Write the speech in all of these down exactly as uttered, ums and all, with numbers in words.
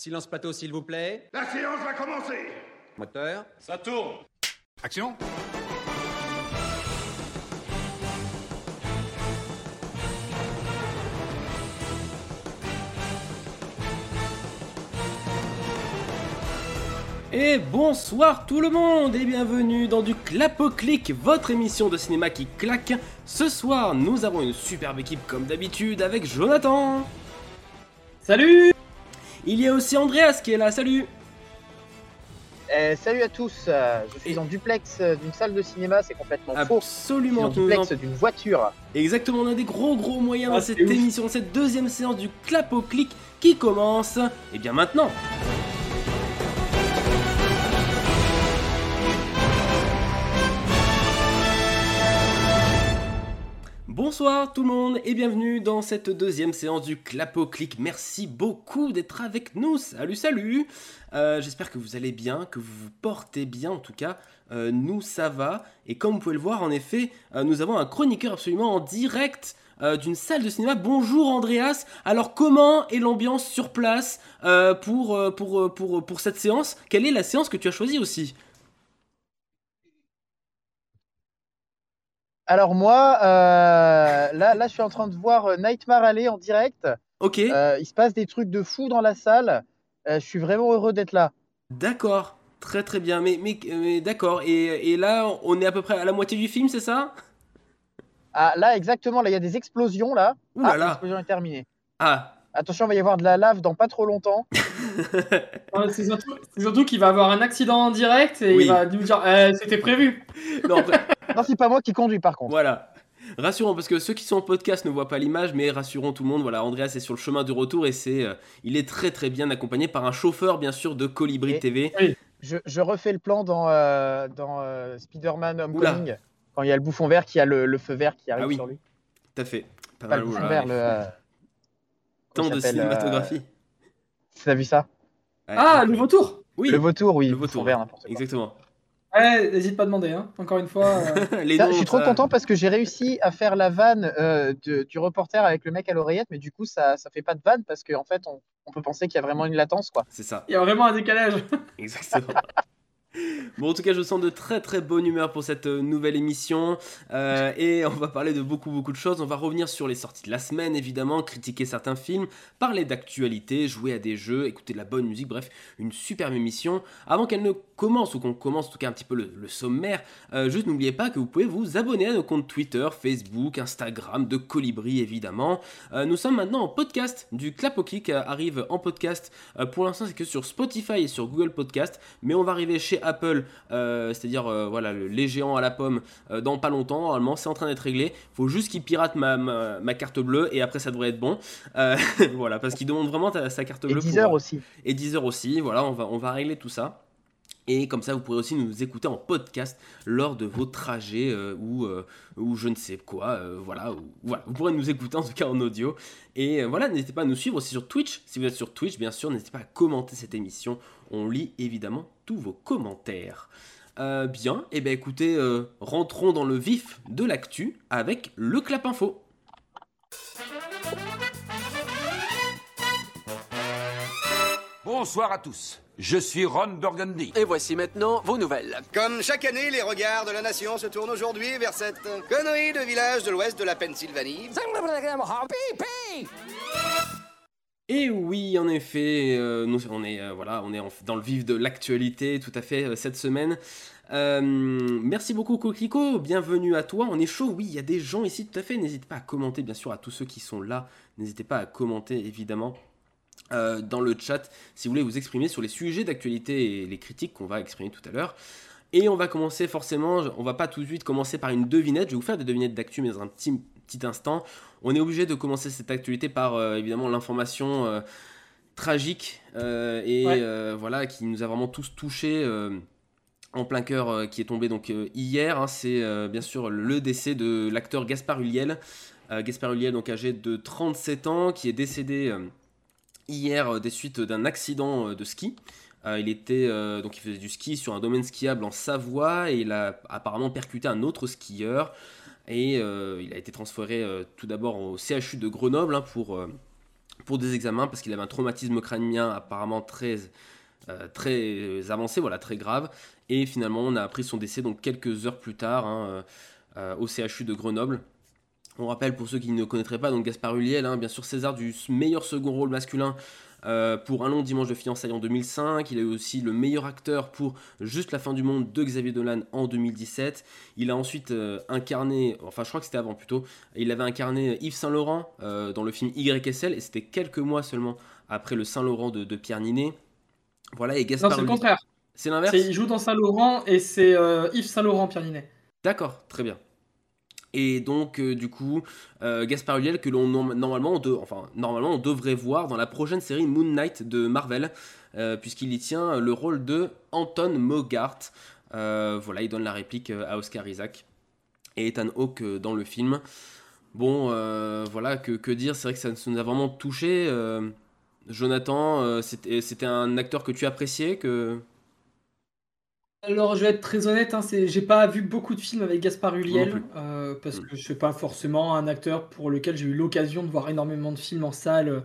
Silence plateau, s'il vous plaît. La séance va commencer. Moteur. Ça tourne. Action. Et bonsoir tout le monde et bienvenue dans du Clapoclic, votre émission de cinéma qui claque. Ce soir, nous avons une superbe équipe comme d'habitude avec Jonathan. Salut. Il y a aussi Andreas qui est là, salut. Euh, salut à tous, je suis et... en duplex d'une salle de cinéma, c'est complètement Absolument faux. Absolument. En duplex en... d'une voiture. Exactement, on a des gros gros moyens ah, dans cette ouf. émission, dans cette deuxième séance du Clapoclic qui commence, et bien maintenant. Bonsoir tout le monde et bienvenue dans cette deuxième séance du Clapoclic. Merci beaucoup d'être avec nous. Salut, salut. Euh, j'espère que vous allez bien, que vous vous portez bien. En tout cas, euh, nous ça va. Et comme vous pouvez le voir, en effet, euh, nous avons un chroniqueur absolument en direct euh, d'une salle de cinéma. Bonjour Andreas. Alors comment est l'ambiance sur place euh, pour, euh, pour, euh, pour, pour cette séance? Quelle est la séance que tu as choisie aussi? Alors moi, euh, là, là, je suis en train de voir Nightmare Alley en direct. Ok. Euh, il se passe des trucs de fou dans la salle. Euh, je suis vraiment heureux d'être là. D'accord, très très bien. Mais, mais, mais d'accord. Et, et là, on est à peu près à la moitié du film, c'est ça? Ah là, exactement. Là, il y a des explosions là. Ouh là ah, là. L'explosion est terminée. Ah. Attention, il va y avoir de la lave dans pas trop longtemps. C'est surtout, c'est surtout qu'il va avoir un accident en direct et oui. il va nous dire euh, c'était prévu. Non, après... non, c'est pas moi qui conduis par contre. Voilà. Rassurant, parce que ceux qui sont en podcast ne voient pas l'image, mais rassurons tout le monde. Voilà, Andreas est sur le chemin du retour et c'est, euh, il est très très bien accompagné par un chauffeur, bien sûr, de Colibri et T V. Oui. Je, je refais le plan dans, euh, dans euh, Spider-Man Homecoming, Oula. quand il y a le bouffon vert qui a le, le feu vert qui arrive ah oui. sur lui. Tout à fait. Pas, pas mal, le bouffon oula, vert, le. Euh... Tant de cinématographie. Euh... T'as vu ça? Ouais, ah, le vautour. Oui. Le vautour, oui. Le vautour vert, n'importe quoi. Exactement. Ouais, n'hésite pas à demander, hein. Encore une fois. Euh... Les ça, je suis trop ça... content parce que j'ai réussi à faire la vanne euh, de, du reporter avec le mec à l'oreillette, mais du coup, ça ne fait pas de vanne parce qu'en en fait, on, on peut penser qu'il y a vraiment une latence, quoi. C'est ça. Il y a vraiment un décalage. Exactement. Bon, en tout cas, je sens de très très bonne humeur pour cette nouvelle émission euh, et on va parler de beaucoup beaucoup de choses. On va revenir sur les sorties de la semaine, évidemment, critiquer certains films, parler d'actualité, jouer à des jeux, écouter de la bonne musique, bref, une superbe émission. Avant qu'elle ne commence ou qu'on commence en tout cas un petit peu le, le sommaire, euh, juste n'oubliez pas que vous pouvez vous abonner à nos comptes Twitter, Facebook, Instagram, de Colibri évidemment. Euh, nous sommes maintenant en podcast du Clapoclic, euh, arrive en podcast. Euh, pour l'instant, c'est que sur Spotify et sur Google Podcast, mais on va arriver chez Apple, euh, c'est-à-dire euh, voilà, le, les géants à la pomme euh, dans pas longtemps normalement, c'est en train d'être réglé, faut juste qu'ils piratent ma, ma, ma carte bleue et après ça devrait être bon euh, voilà, parce qu'ils demandent vraiment ta, sa carte bleue et dix heures pour... aussi et dix heures aussi, voilà, on va, on va régler tout ça. Et comme ça, vous pourrez aussi nous écouter en podcast lors de vos trajets euh, ou, euh, ou je ne sais quoi. Euh, voilà, ou, voilà, vous pourrez nous écouter en tout cas en audio. Et euh, voilà, n'hésitez pas à nous suivre aussi sur Twitch. Si vous êtes sur Twitch, bien sûr, n'hésitez pas à commenter cette émission. On lit évidemment tous vos commentaires. Euh, bien, et bien écoutez, euh, rentrons dans le vif de l'actu avec le Clap Info. Bonsoir à tous. Je suis Ron Burgundy. Et voici maintenant vos nouvelles. Comme chaque année, les regards de la nation se tournent aujourd'hui vers cette connerie de village de l'ouest de la Pennsylvanie. Et oui, en effet, euh, nous, on est, euh, voilà, on est en, dans le vif de l'actualité tout à fait euh, cette semaine. Euh, merci beaucoup Coquelicot, bienvenue à toi, on est chaud, oui, il y a des gens ici tout à fait. N'hésitez pas à commenter, bien sûr, à tous ceux qui sont là. N'hésitez pas à commenter, évidemment. Euh, dans le chat, si vous voulez vous exprimer sur les sujets d'actualité et les critiques qu'on va exprimer tout à l'heure. Et on va commencer forcément, on va pas tout de suite commencer par une devinette, je vais vous faire des devinettes d'actu mais dans un petit, petit instant. On est obligé de commencer cette actualité par euh, évidemment l'information euh, tragique euh, et ouais. euh, voilà, qui nous a vraiment tous touchés euh, en plein cœur, euh, qui est tombée donc euh, hier, hein, c'est euh, bien sûr le décès de l'acteur Gaspard Ulliel, euh, Gaspard Ulliel donc âgé de trente-sept ans, qui est décédé euh, hier euh, des suites d'un accident euh, de ski. Euh, il était euh, donc il faisait du ski sur un domaine skiable en Savoie et il a apparemment percuté un autre skieur et euh, il a été transféré euh, tout d'abord au C H U de Grenoble hein, pour euh, pour des examens parce qu'il avait un traumatisme crânien apparemment très, euh, très avancé, voilà, très grave. Et finalement, on a appris son décès donc quelques heures plus tard hein, euh, euh, au C H U de Grenoble. On rappelle pour ceux qui ne connaîtraient pas, donc Gaspard Ulliel, hein, bien sûr César du meilleur second rôle masculin euh, pour Un long dimanche de fiançailles en deux mille cinq. Il a eu aussi le meilleur acteur pour Juste la fin du monde de Xavier Dolan en deux mille dix-sept. Il a ensuite euh, incarné, enfin je crois que c'était avant plutôt, il avait incarné Yves Saint-Laurent euh, dans le film Y S L et c'était quelques mois seulement après le Saint-Laurent de, de Pierre Niney. Voilà, et Gaspard non, c'est Ulliel... le contraire. C'est l'inverse. C'est, il joue dans Saint-Laurent et c'est euh, Yves Saint-Laurent Pierre Niney. D'accord, très bien. Et donc, euh, du coup, euh, Gaspard Ulliel que l'on normalement on, de, enfin, normalement, on devrait voir dans la prochaine série Moon Knight de Marvel, euh, puisqu'il y tient le rôle de Anton Maugart. Euh, voilà, il donne la réplique à Oscar Isaac et Ethan Hawke dans le film. Bon, euh, voilà, que, que dire, c'est vrai que ça, ça nous a vraiment touché. Euh, Jonathan, euh, c'était, c'était un acteur que tu appréciais que... Alors, je vais être très honnête, hein, c'est... j'ai pas vu beaucoup de films avec Gaspard Ulliel, euh, parce que je suis pas forcément un acteur pour lequel j'ai eu l'occasion de voir énormément de films en salle.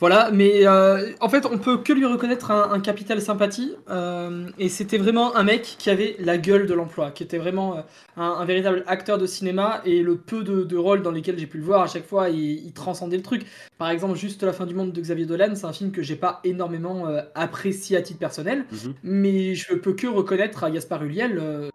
Voilà, mais euh, en fait, on peut que lui reconnaître un, un capital sympathie, euh, et c'était vraiment un mec qui avait la gueule de l'emploi, qui était vraiment euh, un, un véritable acteur de cinéma, et le peu de, de rôles dans lesquels j'ai pu le voir, à chaque fois, il, il transcendait le truc. Par exemple, Juste la fin du monde de Xavier Dolan, c'est un film que j'ai pas énormément euh, apprécié à titre personnel, mm-hmm. mais je peux que reconnaître à Gaspard Ulliel euh,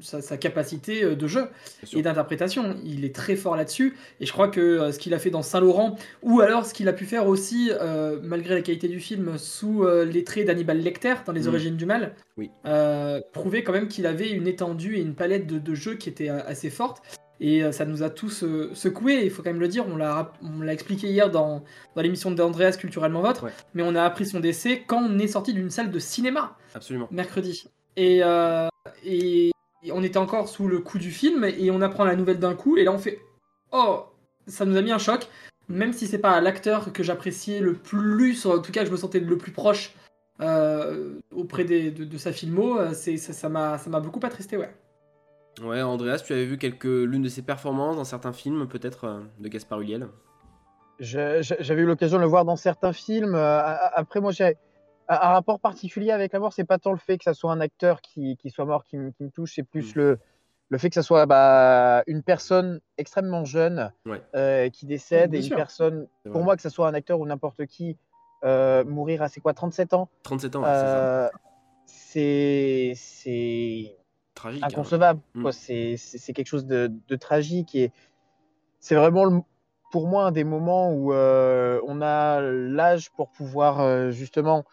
sa, sa capacité de jeu et d'interprétation. Il est très fort là-dessus, et je crois que euh, ce qu'il a fait dans Saint-Laurent, ou alors ce qu'il a pu faire aussi, euh, malgré la qualité du film, sous euh, les traits d'Hannibal Lecter dans Les mmh. Origines du Mal, oui. euh, prouvait quand même qu'il avait une étendue et une palette de, de jeux qui était euh, assez forte. Et ça nous a tous euh, secoués, il faut quand même le dire, on l'a, on l'a expliqué hier dans, dans l'émission d'Andreas Culturellement Vôtre, ouais. mais on a appris son décès quand on est sorti d'une salle de cinéma, absolument. mercredi. Et, euh, et, et on était encore sous le coup du film, et on apprend la nouvelle d'un coup, et là on fait « Oh, ça nous a mis un choc », même si c'est pas l'acteur que j'appréciais le plus, en tout cas je me sentais le plus proche euh, auprès des, de, de sa filmo, c'est, ça, ça, m'a, ça m'a beaucoup attristé, ouais. Ouais, Andreas, tu avais vu quelques, l'une de ses performances dans certains films, peut-être, de Gaspard Ulliel. Je, je, j'avais eu l'occasion de le voir dans certains films. Après, moi, j'ai un rapport particulier avec la mort. C'est pas tant le fait que ça soit un acteur qui, qui soit mort qui, qui me touche, c'est plus mmh. le, le fait que ça soit bah, une personne extrêmement jeune ouais. euh, qui décède. Bien et sûr. Une personne, pour moi, que ça soit un acteur ou n'importe qui, euh, mourir à, c'est quoi, trente-sept ans trente-sept ans, ouais, euh, c'est ça. C'est... c'est... tragique, inconcevable, hein. quoi. C'est, c'est, c'est quelque chose de, de tragique et c'est vraiment le, pour moi un des moments où euh, on a l'âge pour pouvoir euh, justement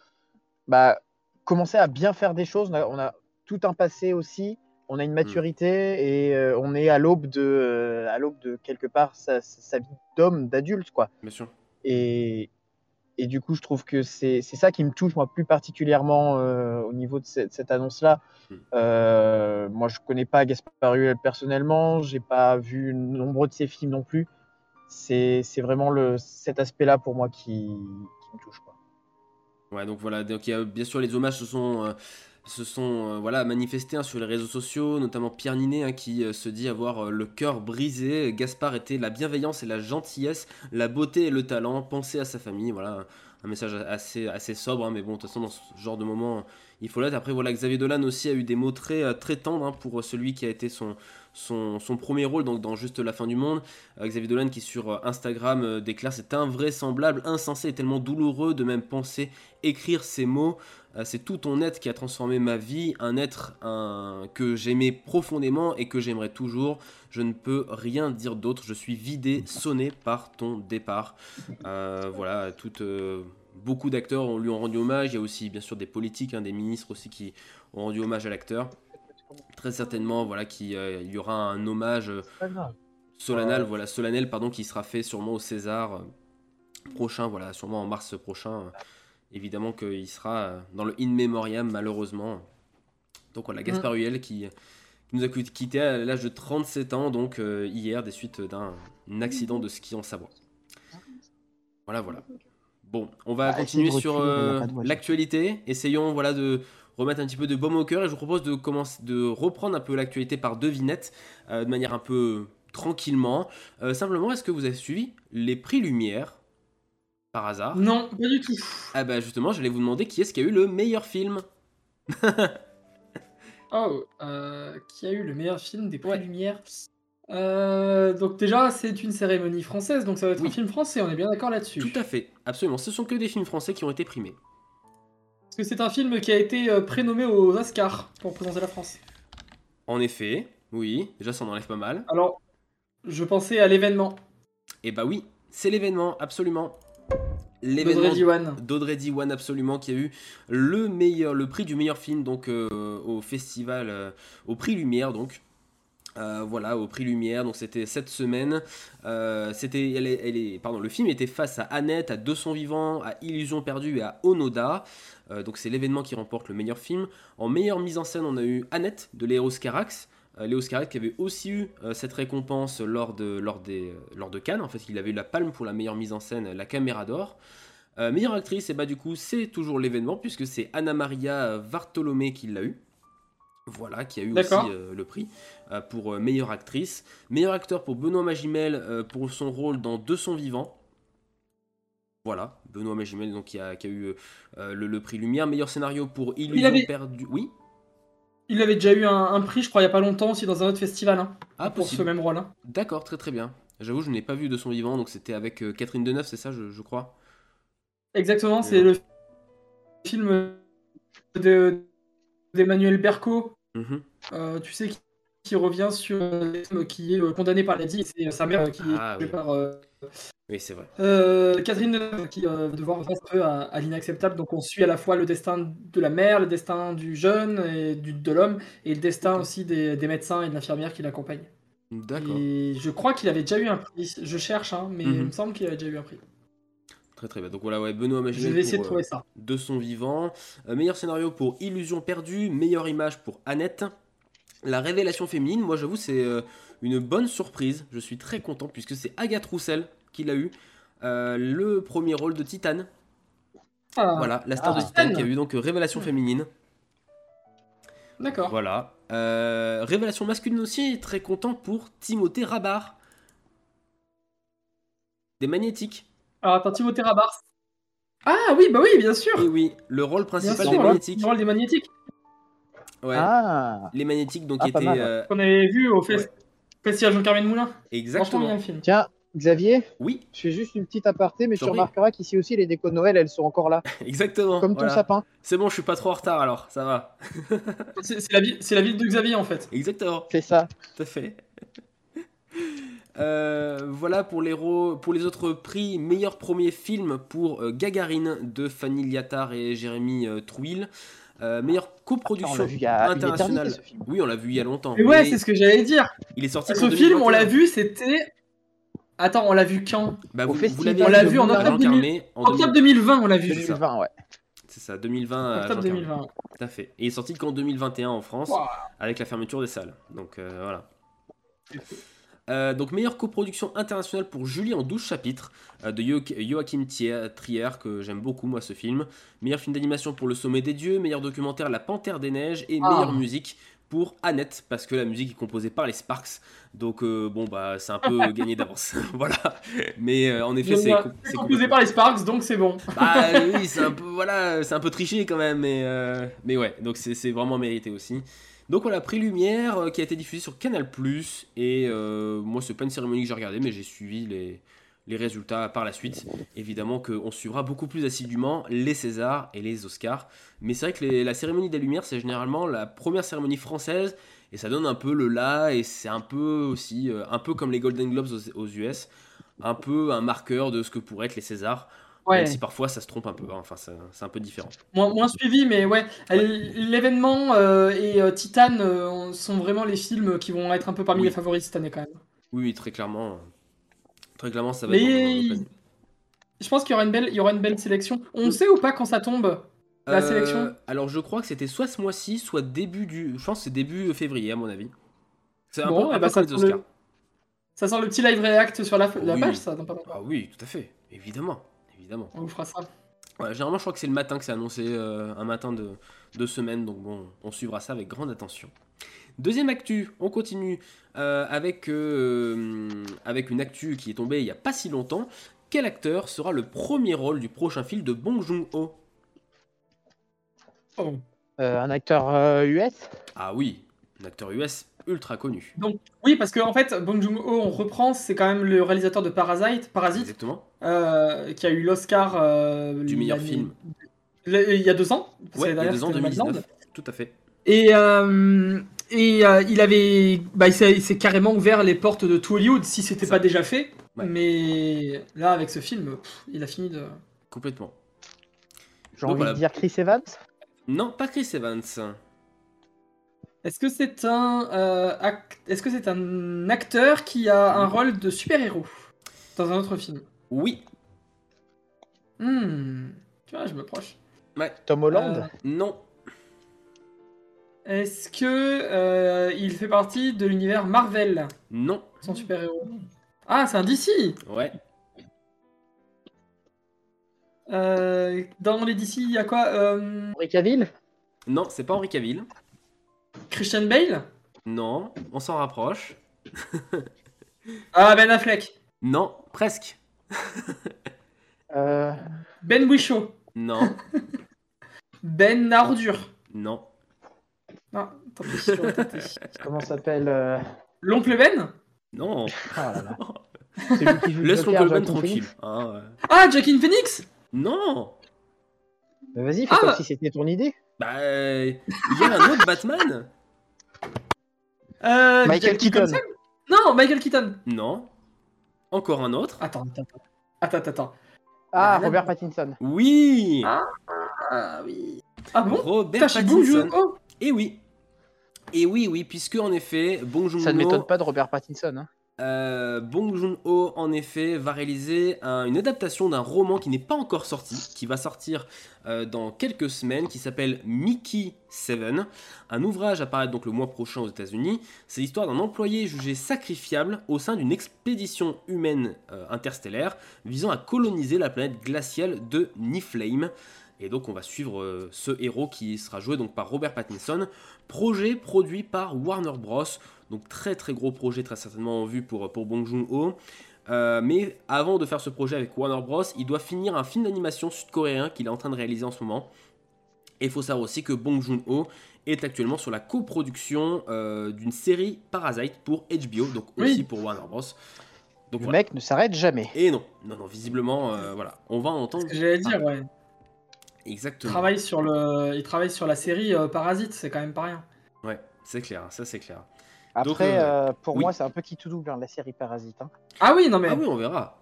bah, commencer à bien faire des choses. On a, on a tout un passé aussi, on a une maturité mm. et euh, on est à l'aube de, euh, à l'aube de quelque part sa, sa vie d'homme, d'adulte, quoi. Bien sûr. Et, et du coup, je trouve que c'est, c'est ça qui me touche, moi, plus particulièrement euh, au niveau de cette, cette annonce-là. Euh, moi, je ne connais pas Gaspard Ulliel personnellement, je n'ai pas vu nombreux de ses films non plus. C'est, c'est vraiment le, cet aspect-là, pour moi, qui, qui me touche, quoi. Ouais, donc voilà, donc, y a, bien sûr, les hommages se sont... Euh... se sont euh, voilà, manifestés hein, sur les réseaux sociaux, notamment Pierre Niney hein, qui euh, se dit avoir euh, le cœur brisé. Gaspard était la bienveillance et la gentillesse, la beauté et le talent, penser à sa famille. Voilà, un message assez, assez sobre, hein, mais bon, de toute façon, dans ce genre de moment, il faut l'être. Après, voilà, Xavier Dolan aussi a eu des mots très, très tendres hein, pour celui qui a été son, son, son premier rôle donc dans Juste la fin du monde. Euh, Xavier Dolan qui, sur euh, Instagram, euh, déclare « C'est invraisemblable, insensé et tellement douloureux de même penser, écrire ces mots ». C'est tout ton être qui a transformé ma vie, un être un... que j'aimais profondément et que j'aimerais toujours. Je ne peux rien dire d'autre, je suis vidé, sonné par ton départ. Euh, voilà, tout, euh, beaucoup d'acteurs ont, lui ont rendu hommage. Il y a aussi bien sûr des politiques, hein, des ministres aussi qui ont rendu hommage à l'acteur. Très certainement, voilà, qu'il euh, y aura un hommage euh, solennel, euh... voilà, solennel pardon, qui sera fait sûrement au César euh, prochain, voilà, sûrement en mars prochain. Euh, Évidemment qu'il sera dans le in memoriam, malheureusement. Donc voilà, Gaspard mmh. Ulliel qui, qui nous a quitté à l'âge de trente-sept ans, donc euh, hier, des suites d'un accident de ski en Savoie. Voilà, voilà. Bon, on va ah, continuer sur euh, l'actualité. Essayons voilà, de remettre un petit peu de baume au cœur. Et je vous propose de, commencer, de reprendre un peu l'actualité par devinette, euh, de manière un peu tranquillement. Euh, simplement, est-ce que vous avez suivi les prix Lumière par hasard? Non, pas du tout. Ah bah justement, j'allais vous demander qui est-ce qui a eu le meilleur film. Oh, euh, qui a eu le meilleur film des prix ouais. Lumière. Euh, donc déjà, c'est une cérémonie française, donc ça va être oui. un film français, on est bien d'accord là-dessus. Tout à fait, absolument. Ce sont que des films français qui ont été primés. Parce que c'est un film qui a été euh, prénommé aux Oscars pour présenter la France. En effet, oui. Déjà, ça en enlève pas mal. Alors, je pensais à l'événement. Eh bah oui, c'est l'événement, absolument. L'événement d'Audrey Diwan, absolument, qui a eu le meilleur, le prix du meilleur film donc euh, au festival, euh, au prix Lumière donc. Euh, voilà, au prix Lumière, donc c'était cette semaine. Euh, c'était, elle est, elle est, pardon, le film était face à Annette, à deux cents vivants, à Illusion perdue et à Onoda. Euh, donc c'est l'événement qui remporte le meilleur film. En meilleure mise en scène, on a eu Annette de Léos Carax. Euh, Léos Carax qui avait aussi eu euh, cette récompense lors de, lors, des, euh, lors de Cannes. En fait, il avait eu la palme pour la meilleure mise en scène, la caméra d'or. Euh, meilleure actrice, et bah du coup, c'est toujours l'événement, puisque c'est Anna Maria Bartolomé qui l'a eu. Voilà, qui a eu D'accord. aussi euh, le prix euh, pour euh, meilleure actrice. Meilleur acteur pour Benoît Magimel euh, pour son rôle dans deux cents vivants. Voilà, Benoît Magimel donc, qui, a, qui a eu euh, le, le prix Lumière. Meilleur scénario pour Illusion avait... perdue. Oui. Il avait déjà eu un, un prix, je crois, il n'y a pas longtemps aussi dans un autre festival. Hein, ah, pour possible. Ce même rôle. Hein. D'accord, très très bien. J'avoue, je n'ai pas vu deux cents vivants, donc c'était avec euh, Catherine Deneuve, c'est ça, je, je crois. Exactement, c'est ouais. le film de. d'Emmanuel Berco, mm-hmm. euh, tu sais, qui, qui revient sur euh, qui est euh, condamné par la D I, c'est euh, sa mère euh, qui ah, est oui. par euh, oui, c'est vrai. Euh, Catherine Deneuve, qui euh, va devoir face un peu à, à l'inacceptable, donc on suit à la fois le destin de la mère, le destin du jeune, et du, de l'homme, et le destin aussi des, des médecins et de l'infirmière qui l'accompagnent. D'accord. Et je crois qu'il avait déjà eu un prix, je cherche, hein, mais mm-hmm. il me semble qu'il avait déjà eu un prix. Très très bien. Donc voilà, ouais, Benoît Magimel. Je vais essayer pour, de trouver euh, ça. De son vivant. Euh, meilleur scénario pour Illusion perdue. Meilleure image pour Annette. La révélation féminine, moi j'avoue, c'est euh, une bonne surprise. Je suis très content puisque c'est Agathe Roussel qui l'a eu. Euh, le premier rôle de Titane. Ah, voilà, la star ah, de Titane qui a eu donc euh, révélation féminine. D'accord. Voilà. Euh, révélation masculine aussi. Très content pour Timothée Rabar. Des Magnétiques. Alors attends, Timothée Rabar. Ah oui, bah oui, bien sûr. Et oui, le rôle principal sûr, des voilà. Magnétiques. Le rôle des Magnétiques. Ouais. Ah. Les Magnétiques, donc, ah, étaient... Euh... qu'on avait vu au festival ouais. Jean-Carmine Moulin. Exactement. Bien, film. Tiens, Xavier. Oui. Je fais juste une petite aparté, mais Sorry. tu remarqueras qu'ici aussi, les décos de Noël, elles sont encore là. Exactement. Comme voilà. ton sapin. C'est bon, je suis pas trop en retard, alors. Ça va. c'est, c'est, la ville, c'est la ville de Xavier, en fait. Exactement. C'est ça. Tout à fait. Euh, voilà pour les, ro- pour les autres prix. Meilleur premier film pour euh, Gagarine de Fanny Liattard et Jérémy euh, Trouil. Euh, meilleure coproduction ah, internationale. Oui, on l'a vu il y a longtemps. Et ouais, mais... c'est ce que j'allais dire. Il est sorti. Ce film, on l'a vu, c'était. Attends, on l'a vu quand ? Bah, vous, vous l'avez on l'a vu en octobre deux mille vingt. On l'a vu. deux mille vingt, ouais. C'est ça, deux mille vingt. Octobre deux mille vingt. Tout à fait. Et il est sorti qu'en deux mille vingt et un en France, wow. avec la fermeture des salles. Donc euh, voilà. Euh, donc meilleure coproduction internationale pour Julie en douze chapitres euh, de Yo- Joachim Thier, Trier, que j'aime beaucoup moi ce film. Meilleur film d'animation pour Le Sommet des Dieux, meilleur documentaire La Panthère des Neiges et meilleure ah. musique pour Annette, parce que la musique est composée par les Sparks, donc euh, bon bah c'est un peu gagné d'avance. Voilà, mais euh, en effet c'est, c'est, c'est composé par les Sparks, donc c'est bon. Bah oui, c'est un peu voilà, c'est un peu triché quand même, mais euh, mais ouais, donc c'est, c'est vraiment mérité aussi. Donc voilà, prix Lumière euh, qui a été diffusé sur Canal+, et euh, moi c'est pas une cérémonie que j'ai regardée, mais j'ai suivi les, les résultats par la suite. Évidemment qu'on suivra beaucoup plus assidûment les Césars et les Oscars, mais c'est vrai que les, la cérémonie des Lumières c'est généralement la première cérémonie française, et ça donne un peu le là, et c'est un peu aussi, euh, un peu comme les Golden Globes aux, aux U S, un peu un marqueur de ce que pourraient être les Césars. Ouais. Même si parfois ça se trompe un peu, hein. Enfin, ça, c'est un peu différent. Moins, moins suivi, mais ouais. ouais. L'événement euh, et euh, Titan euh, sont vraiment les films qui vont être un peu parmi oui. les favoris cette année quand même. Oui, très clairement. Très clairement, ça va mais être. Mais je pense qu'il y aura une belle, il y aura une belle sélection. On oui. sait ou pas quand ça tombe la euh, sélection ? Alors je crois que c'était soit ce mois-ci, soit début du. Je pense que c'est début février à mon avis. C'est un bon, peu, un bah, peu ça comme les Oscars. Le... Ça sent le petit live react sur la, la oui. page, ça. Dans pas longtemps. Ah oui, tout à fait, évidemment. Évidemment. On vous fera ça. Ouais, généralement, je crois que c'est le matin que c'est annoncé, euh, un matin de, de semaine. Donc bon, on suivra ça avec grande attention. Deuxième actu, on continue euh, avec, euh, avec une actu qui est tombée il n'y a pas si longtemps Quel acteur sera le premier rôle du prochain film de Bong Joon-ho? Oh. Euh, un acteur euh, U S? Ah oui, un acteur U S ultra connu. Donc, oui, parce qu'en en fait, Bong Joon-ho, on reprend, c'est quand même le réalisateur de Parasite, Parasite Exactement. Euh, qui a eu l'Oscar euh, du meilleur film. Il y a deux ans ouais, il y a deux ans, deux mille dix-neuf, tout à fait. Et, euh, et euh, il avait, bah, il s'est carrément ouvert les portes de tout Hollywood, si c'était pas déjà fait. Ouais. Mais là, avec ce film, pff, il a fini de... Complètement. J'ai envie voilà. de dire Chris Evans? Non, pas Chris Evans. Est-ce que c'est un, euh, act... est-ce que c'est un acteur qui a un rôle de super-héros dans un autre film? Oui. Hmm. Tu vois, je me proche. Ouais. Tom Holland? euh, Non. Est-ce que euh, il fait partie de l'univers Marvel? Non. Son super-héros. Ah, c'est un D C. Ouais. Euh, dans les D C, il y a quoi? euh... Henry Cavill? Non, c'est pas Henry Cavill. Christian Bale? Non, on s'en rapproche. Ah, Ben Affleck? Non, presque. euh... Ben Whishaw? Non. Ben Ardure? Non. Ah, tant pis, je vais tenter. Comment s'appelle euh... L'oncle Ben? Non. Ah là là. Laisse l'oncle Ben tranquille. Ah, ouais. Ah, Joaquin Phoenix? Non. Bah vas-y, fais ah, comme bah... si c'était ton idée. Bah, il y a un autre Batman. euh, Michael Keaton? Non, Michael Keaton. Non. Encore un autre. Attends, attends, attends, attends. Ah, ah Robert Pattinson. Oui. Ah, ah oui. Ah bon? Robert Pattinson. Oh. Et oui. Et oui, oui, puisque en effet, Bong Joon-ho... Ça ne m'étonne pas de Robert Pattinson. Hein. Euh, Bong Joon-ho, en effet, va réaliser un, une adaptation d'un roman qui n'est pas encore sorti, qui va sortir euh, dans quelques semaines, qui s'appelle Mickey Seven. Un ouvrage apparaît donc le mois prochain aux États-Unis. C'est l'histoire d'un employé jugé sacrifiable au sein d'une expédition humaine euh, interstellaire visant à coloniser la planète glaciale de Niflheim. Et donc on va suivre euh, ce héros qui sera joué donc par Robert Pattinson. Projet produit par Warner Bros. Donc très très gros projet, très certainement en vue pour, pour Bong Joon-ho. Euh, mais avant de faire ce projet avec Warner Bros, il doit finir un film d'animation sud-coréen qu'il est en train de réaliser en ce moment. Et il faut savoir aussi que Bong Joon-ho est actuellement sur la coproduction euh, d'une série Parasite pour H B O, donc oui. aussi pour Warner Bros. Donc, Le voilà. mec ne s'arrête jamais. Et non, non, non visiblement, euh, voilà, on va en entendre... J'allais dire, ouais. Exactement. Il travaille sur, le... il travaille sur la série euh, Parasite, c'est quand même pas rien. Ouais, c'est clair, ça c'est clair. Après, Donc, euh, pour oui. moi, c'est un peu qui tout double, hein, la série Parasite. Hein. Ah oui, non mais... Ah oui, on verra.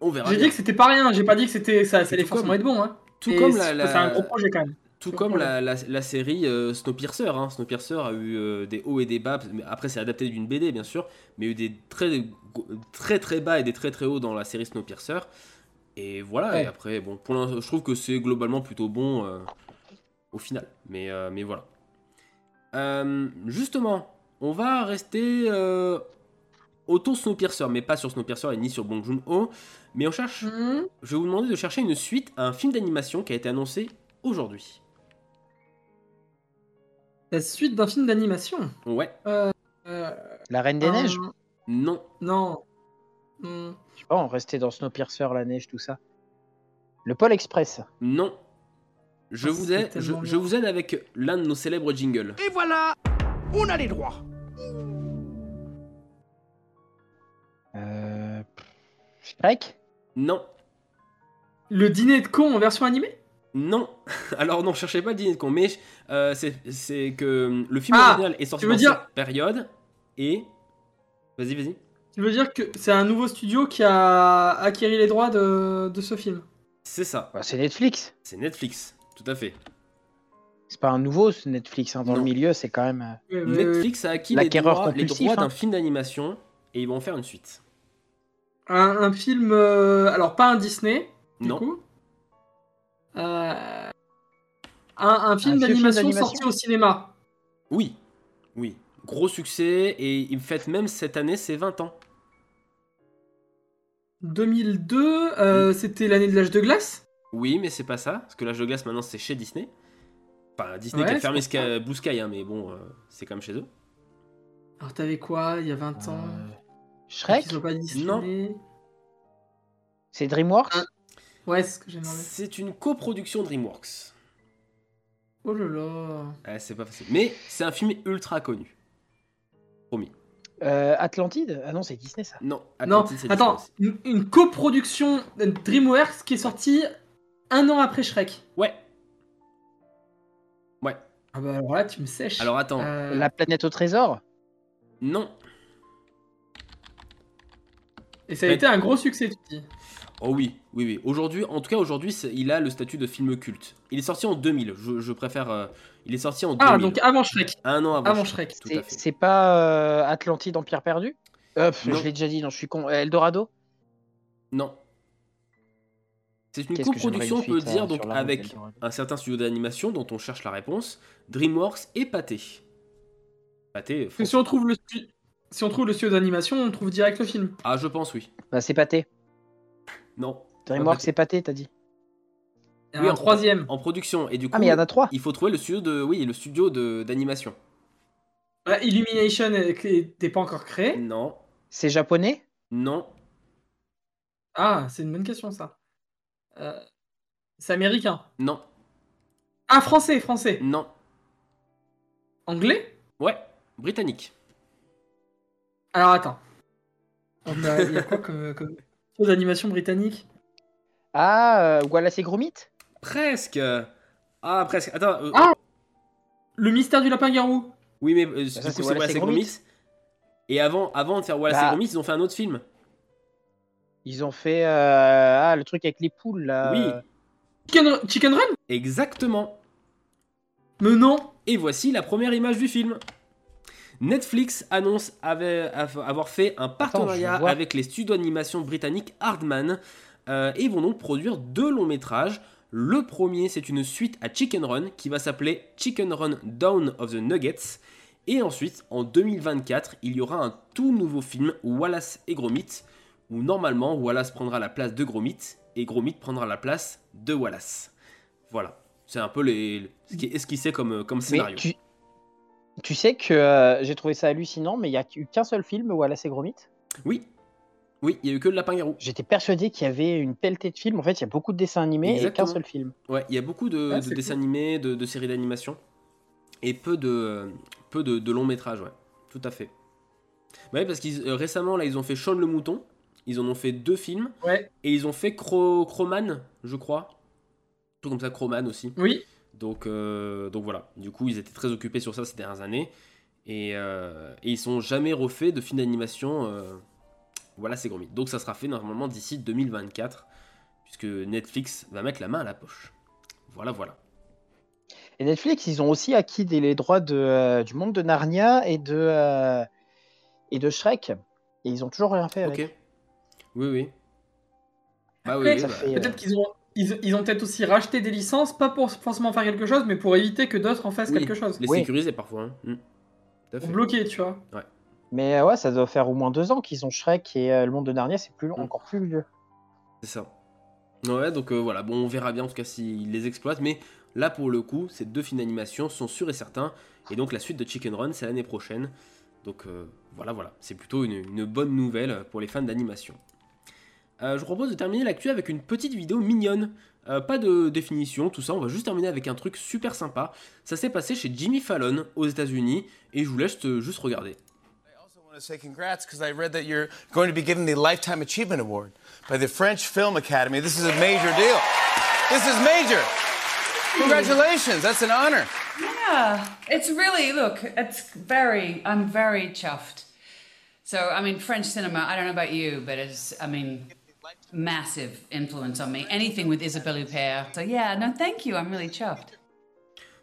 On verra. J'ai dit que c'était pas rien, j'ai pas dit que c'était ça, ça allait forcément comme... être bon. Hein. Tout Et comme la... la... C'est un gros projet quand même. Tout comme la, la, la série euh, Snowpiercer. Hein. Snowpiercer a eu euh, des hauts et des bas. Après, c'est adapté d'une B D, bien sûr. Mais il y a eu des très, très très bas et des très très hauts dans la série Snowpiercer. Et voilà, ouais. et après, bon, pour l'instant, je trouve que c'est globalement plutôt bon euh, au final. Mais, euh, mais voilà. Euh, justement, on va rester euh, autour de Snowpiercer, mais pas sur Snowpiercer et ni sur Bong Joon-ho. Mais on cherche. Mm-hmm. Je vais vous demander de chercher une suite à un film d'animation qui a été annoncé aujourd'hui. La suite d'un film d'animation? Ouais. Euh, euh, La Reine des euh, Neiges? Non. Non. Mm. Je sais pas, on restait dans Snowpiercer, la neige, tout ça. Le Pôle Express? Non. Je, ah, vous, aide, je, je vous aide avec l'un de nos célèbres jingles. Et voilà, on a les droits. Euh... Shrek? Non. Le dîner de con en version animée? Non. Alors non, cherchez pas le dîner de con, mais euh, c'est, c'est que le film ah, original est sorti dans dire... cette période et... Vas-y, vas-y. Tu veux dire que c'est un nouveau studio qui a acquéri les droits de, de ce film? C'est ça. Bah, c'est Netflix. C'est Netflix, tout à fait. C'est pas un nouveau ce Netflix, hein, dans non. le milieu, c'est quand même... Euh, Netflix a acquis les droits, les droits d'un hein. film d'animation et ils vont en faire une suite. Un, un film... Euh, alors, pas un Disney, du non. coup. Euh, un, un film un d'animation, film d'animation sorti au cinéma. Oui, oui. Gros succès et il fête même cette année ses vingt ans. deux mille deux, euh, mmh. c'était l'année de l'âge de glace? Oui, mais c'est pas ça, parce que l'âge de glace maintenant c'est chez Disney. Enfin, Disney ouais, qui a fermé Sky, Blue Sky, hein, mais bon, euh, c'est quand même chez eux. Alors t'avais quoi il y a vingt ans? euh... Shrek? Non. C'est DreamWorks ? Ouais, c'est ce que j'ai demandé. C'est une coproduction DreamWorks. Oh là là. Ah, c'est pas facile. Mais c'est un film ultra connu. Promis. Euh, Atlantide ? Ah non, c'est Disney ça. Non, Atlantide, non. C'est attends, Disney. Une, une coproduction DreamWorks qui est sortie un an après Shrek. Ouais. Ouais. Ah bah alors là, tu me sèches. Alors attends. Euh... La planète au trésor ? Non. Et ça a été un gros succès, tu dis ? Oh oui, oui, oui. Aujourd'hui, en tout cas, aujourd'hui, il a le statut de film culte. Il est sorti en deux mille. Je, je préfère. Euh, il est sorti en deux mille. Ah, donc avant Shrek. Un an avant, avant Shrek. Shrek. Tout c'est, à fait. C'est pas euh, Atlantide, Empire perdu ? euh, pff, Je l'ai déjà dit, non, je suis con. Eldorado ? Non. C'est une coproduction, on peut suite, dire, euh, donc avec un certain studio d'animation dont on cherche la réponse, DreamWorks et Pathé. Pathé. Si on trouve le studio. Si on trouve le studio d'animation, on trouve direct le film. Ah, je pense, oui. Bah, c'est Pathé. Non. DreamWorks, c'est Pathé, t'as dit. Il y en a un troisième. En production. Et du coup, ah, mais il y en a trois. Il faut trouver le studio de, oui, le studio de, d'animation. Bah, Illumination n'est pas encore créé. Non. C'est japonais ? Non. Ah, c'est une bonne question, ça. Euh, c'est américain ? Non. Ah, français, français ? Non. Anglais ? Ouais, britannique. Alors attends, il y a quoi comme, comme... d'animation britannique ? Ah, euh, Wallace et Gromit ? Presque. Ah, presque. Attends. Euh... Ah, le mystère du lapin-garou. Oui, mais euh, ça, du ça, coup, c'est, c'est Wallace et Gromit. Et avant, avant de faire Wallace bah, et Gromit, ils ont fait un autre film. Ils ont fait euh... ah, le truc avec les poules là. Oui. Chicken, Chicken Run ? Exactement. Mais non. Et voici la première image du film. Netflix annonce avait, avoir fait un partenariat Attends, avec les studios d'animation britanniques Hardman euh, et ils vont donc produire deux longs métrages. Le premier, c'est une suite à Chicken Run qui va s'appeler Chicken Run Dawn of the Nuggets. Et ensuite, en deux mille vingt-quatre, il y aura un tout nouveau film Wallace et Gromit où normalement Wallace prendra la place de Gromit et Gromit prendra la place de Wallace. Voilà, c'est un peu les, ce qui est esquissé comme, comme scénario. Tu sais que euh, j'ai trouvé ça hallucinant, mais il n'y a eu qu'un seul film Wallace et Gromit ? Oui, oui, il n'y a eu que le Lapin-Garou. J'étais persuadé qu'il y avait une pelletée de films. En fait, il y a beaucoup de dessins animés. Exactement. Et qu'un seul film. Ouais, il y a beaucoup de, ah, de dessins cool. animés, de, de séries d'animation et peu de, peu de, de longs métrages. Ouais, tout à fait. Ouais, parce qu'ils euh, récemment là, ils ont fait Shaun le Mouton. Ils en ont fait deux films. Ouais. Et ils ont fait Cro- Cro-Man, je crois. Tout comme ça, Cro-Man aussi. Oui. Donc, euh, donc voilà, du coup ils étaient très occupés sur ça ces dernières années et, euh, et ils sont jamais refaits de films d'animation euh, voilà c'est Gromit. Donc ça sera fait normalement d'ici deux mille vingt-quatre puisque Netflix va mettre la main à la poche. Voilà voilà. Et Netflix ils ont aussi acquis des, les droits de, euh, du monde de Narnia et de, euh, et de Shrek et ils ont toujours rien fait avec. Ok. Oui oui. Bah, oui, oui bah. Fait, euh... Peut-être qu'ils ont... Ils, ils ont peut-être aussi racheté des licences, pas pour forcément faire quelque chose, mais pour éviter que d'autres en fassent oui, quelque chose. Les oui. sécuriser parfois. Hein. Mmh. Tout à fait. Ou bloquer, tu vois. Ouais. Mais euh, ouais, ça doit faire au moins deux ans qu'ils ont Shrek et euh, le monde de Narnia, c'est plus long, mmh. encore plus vieux. C'est ça. Ouais, donc euh, voilà, bon, on verra bien en tout cas s'ils les exploitent, mais là pour le coup, ces deux films d'animation sont sûrs et certains, et donc la suite de Chicken Run, c'est l'année prochaine. Donc euh, voilà, voilà, c'est plutôt une, une bonne nouvelle pour les fans d'animation. Euh, je vous propose de terminer l'actu avec une petite vidéo mignonne. Euh, pas de définition, tout ça, on va juste terminer avec un truc super sympa. Ça s'est passé chez Jimmy Fallon aux États-Unis et je vous laisse te, juste regarder. I also want to say congrats because I read that you're going to be given the Lifetime Achievement Award by the French Film Academy. This is a major deal. This is major. Congratulations, that's an honor. Yeah, it's really look, it's very I'm very chuffed. So, I mean, French cinema, I don't know about you, but it's, I mean, massive influence on me. Anything with Isabelle Huppert. So, yeah, no, thank you, I'm really chuffed.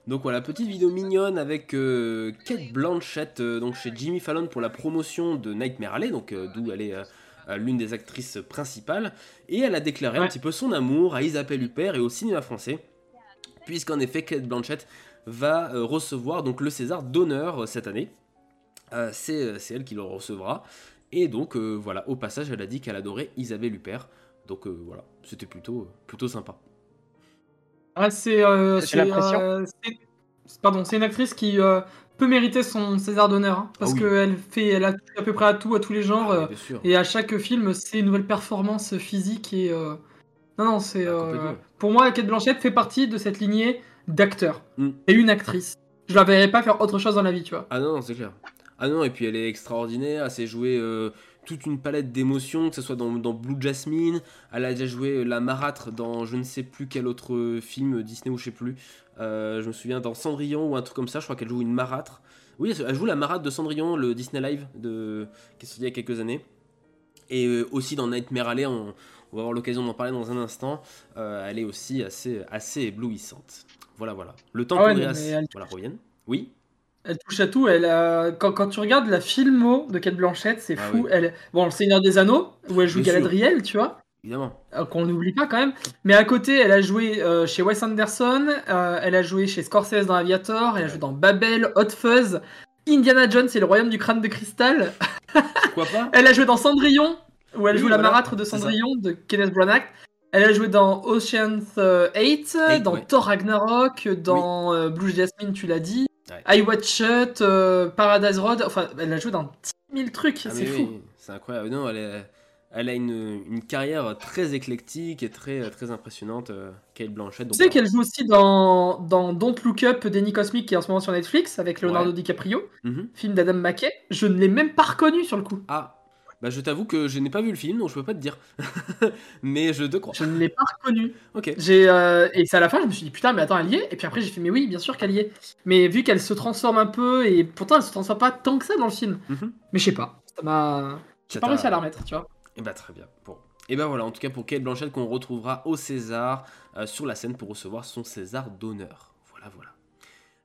Donc voilà, petite vidéo mignonne avec euh, Cate Blanchett, euh, donc chez Jimmy Fallon pour la promotion de Nightmare Alley, donc euh, d'où elle est euh, l'une des actrices principales. Et elle a déclaré ouais. un petit peu son amour à Isabelle Huppert et au cinéma français, puisqu'en effet, Cate Blanchett va euh, recevoir donc le César d'honneur euh, cette année. Euh, c'est, c'est elle qui le recevra. Et donc, euh, voilà, au passage, elle a dit qu'elle adorait Isabelle Huppert. Donc, euh, voilà, c'était plutôt, plutôt sympa. Ah, c'est, euh, c'est, c'est, euh, c'est... Pardon, c'est une actrice qui, euh, peut mériter son César d'honneur, hein, parce ah oui. qu'elle fait, elle a à peu près à tout, à tous les genres, ah, euh, et à chaque film, c'est une nouvelle performance physique et euh... non non, c'est ah, euh... pour moi, Cate Blanchett fait partie de cette lignée d'acteurs mm. et une actrice. Je la verrais pas faire autre chose dans la vie, tu vois. Ah non, non c'est clair. Ah non, et puis elle est extraordinaire, elle sait jouer euh, toute une palette d'émotions, que ce soit dans, dans Blue Jasmine, elle a déjà joué la marâtre dans je ne sais plus quel autre film, Disney ou je sais plus, euh, je me souviens dans Cendrillon ou un truc comme ça, je crois qu'elle joue une marâtre. Oui, elle joue la marâtre de Cendrillon, le Disney Live, de... qui est sorti il y a quelques années, et euh, aussi dans Nightmare Alley, on, on va avoir l'occasion d'en parler dans un instant, euh, elle est aussi assez, assez éblouissante. Voilà, voilà. Le temps ah ouais, qu'on reste, elle... voilà, revienne. Oui. Elle touche à tout. Elle a... quand, quand tu regardes la filmo de Cate Blanchett, c'est ah fou. Oui. Elle... Bon, le Seigneur des Anneaux, où elle joue bien Galadriel, sûr. Tu vois. Évidemment. Euh, qu'on n'oublie pas quand même. Mais à côté, elle a joué euh, chez Wes Anderson, euh, elle a joué chez Scorsese dans Aviator, elle a joué dans Babel, Hot Fuzz, Indiana Jones et le Royaume du Crâne de Cristal. Pourquoi pas. Elle a joué dans Cendrillon, où elle oui, joue voilà. la marâtre de Cendrillon de Kenneth Branagh. Elle a joué dans Ocean's huit, et dans ouais. Thor Ragnarok, dans oui. euh, Blue Jasmine, tu l'as dit, ouais. I Watch It, euh, Paradise Road, enfin, elle a joué dans dix mille trucs, ah c'est fou. Oui, c'est incroyable. Non, elle, est, elle a une, une carrière très éclectique et très, très impressionnante, euh, Cate Blanchett. Tu sais qu'elle joue aussi dans, dans Don't Look Up d'Annie Cosmic, qui est en ce moment sur Netflix, avec Leonardo ouais. DiCaprio, mm-hmm. film d'Adam McKay. Je ne l'ai même pas reconnu sur le coup. Ah. Bah je t'avoue que je n'ai pas vu le film, donc je peux pas te dire. Mais je te crois. Je ne l'ai pas reconnu. Ok. J'ai, euh, et c'est à la fin, je me suis dit, putain, mais attends, elle y est. Et puis après, j'ai fait, mais oui, bien sûr qu'elle y est. Mais vu qu'elle se transforme un peu, et pourtant, elle se transforme pas tant que ça dans le film. Mm-hmm. Mais je sais pas, ça m'a... J'ai pas réussi à la remettre, tu vois. Et bah très bien, bon. Et bah voilà, en tout cas, pour Cate Blanchett, qu'on retrouvera au César, euh, sur la scène pour recevoir son César d'honneur. Voilà, voilà.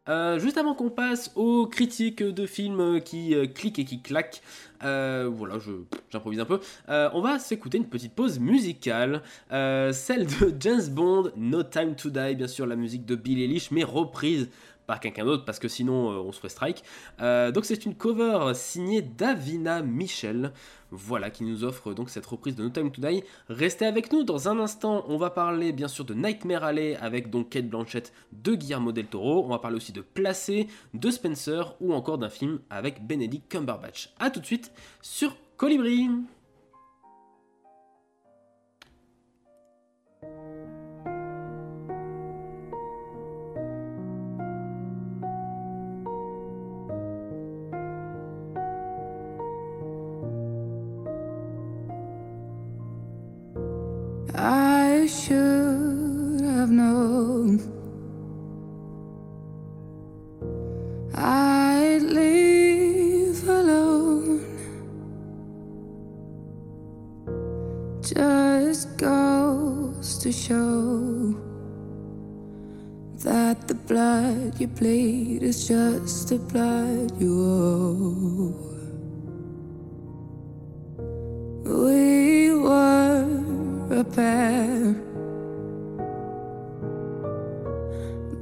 Euh, juste avant qu'on passe aux critiques de films qui euh, cliquent et qui claquent, euh, voilà, je, j'improvise un peu, euh, on va s'écouter une petite pause musicale, euh, celle de James Bond, No Time to Die, bien sûr la musique de Billie Eilish, mais reprise par quelqu'un d'autre, parce que sinon euh, on se ferait strike. Euh, donc c'est une cover signée d'Avina Michel, voilà, qui nous offre donc cette reprise de No Time to Die. Restez avec nous, dans un instant, on va parler bien sûr de Nightmare Alley, avec donc Cate Blanchett de Guillermo del Toro, on va parler aussi de Placé, de Spencer, ou encore d'un film avec Benedict Cumberbatch. A tout de suite sur Colibri. I should have known I'd leave alone. Just goes to show that the blood you bleed is just the blood you owe. We were a pair,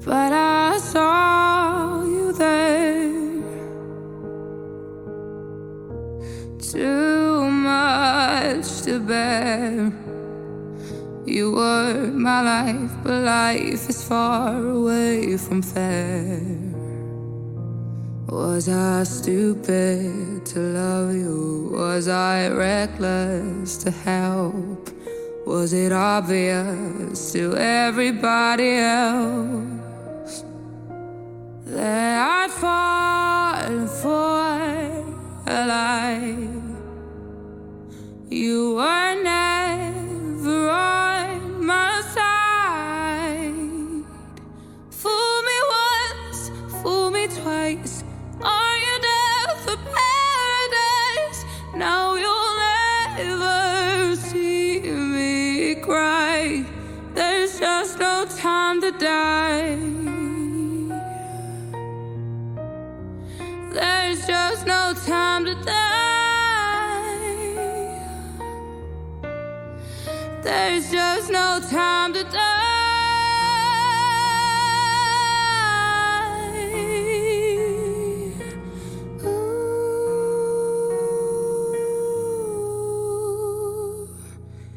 but I saw you there, too much to bear. You were my life, but life is far away from fair. Was I stupid to love you? Was I reckless to help? Was it obvious to everybody else that I'd fallen for a lie? You were never on my side. Fool me once, fool me twice. Are you down for paradise? Now you'll never see me cry. There's just no time to die. There's just no time to die. There's just no time to die. Ooh.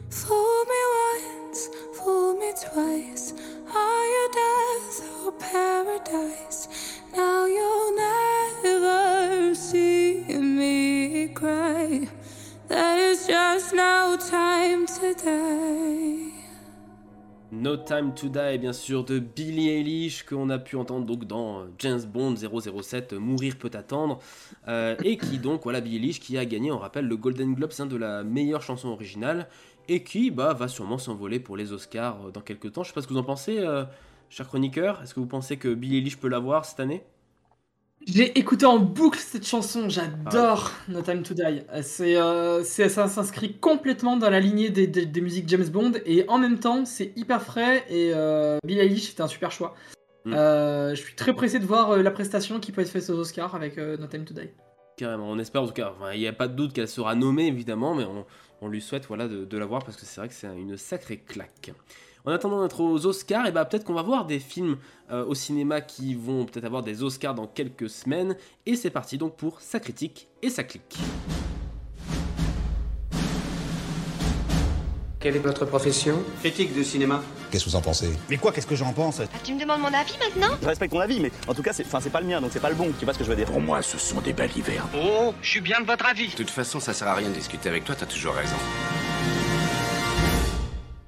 Fool me once, fool me twice. Are you death or paradise? Now you'll never No Time to Die, bien sûr, de Billie Eilish, qu'on a pu entendre donc dans James Bond zéro zéro sept, Mourir peut attendre, euh, et qui donc, voilà, Billie Eilish qui a gagné, on rappelle, le Golden Globe, c'est un de la meilleure chanson originale, et qui bah, va sûrement s'envoler pour les Oscars dans quelques temps. Je sais pas ce que vous en pensez, euh, cher chroniqueur, est-ce que vous pensez que Billie Eilish peut l'avoir cette année? J'ai écouté en boucle cette chanson, j'adore ah ouais. No Time to Die. C'est, euh, c'est, ça s'inscrit complètement dans la lignée des, des, des musiques James Bond et en même temps c'est hyper frais et euh, Billie Eilish c'était un super choix. Mm. Euh, je suis très pressé de voir euh, la prestation qui peut être faite aux Oscars avec euh, No Time to Die. Carrément, on espère en tout cas, enfin, il n'y a pas de doute qu'elle sera nommée évidemment, mais on, on lui souhaite voilà, de, de la voir parce que c'est vrai que c'est une sacrée claque. En attendant d'être aux Oscars, et bah peut-être qu'on va voir des films euh, au cinéma qui vont peut-être avoir des Oscars dans quelques semaines. Et c'est parti donc pour Sa critique et sa clique. Quelle est votre profession? Critique de cinéma. Qu'est-ce que vous en pensez? Mais quoi, qu'est-ce que j'en pense? Ah, tu me demandes mon avis maintenant? Je respecte ton avis, mais en tout cas, c'est, c'est pas le mien, donc c'est pas le bon. Tu vois ce que je veux dire? Pour moi, ce sont des balivers. Oh, je suis bien de votre avis. De toute façon, ça sert à rien de discuter avec toi, t'as toujours raison.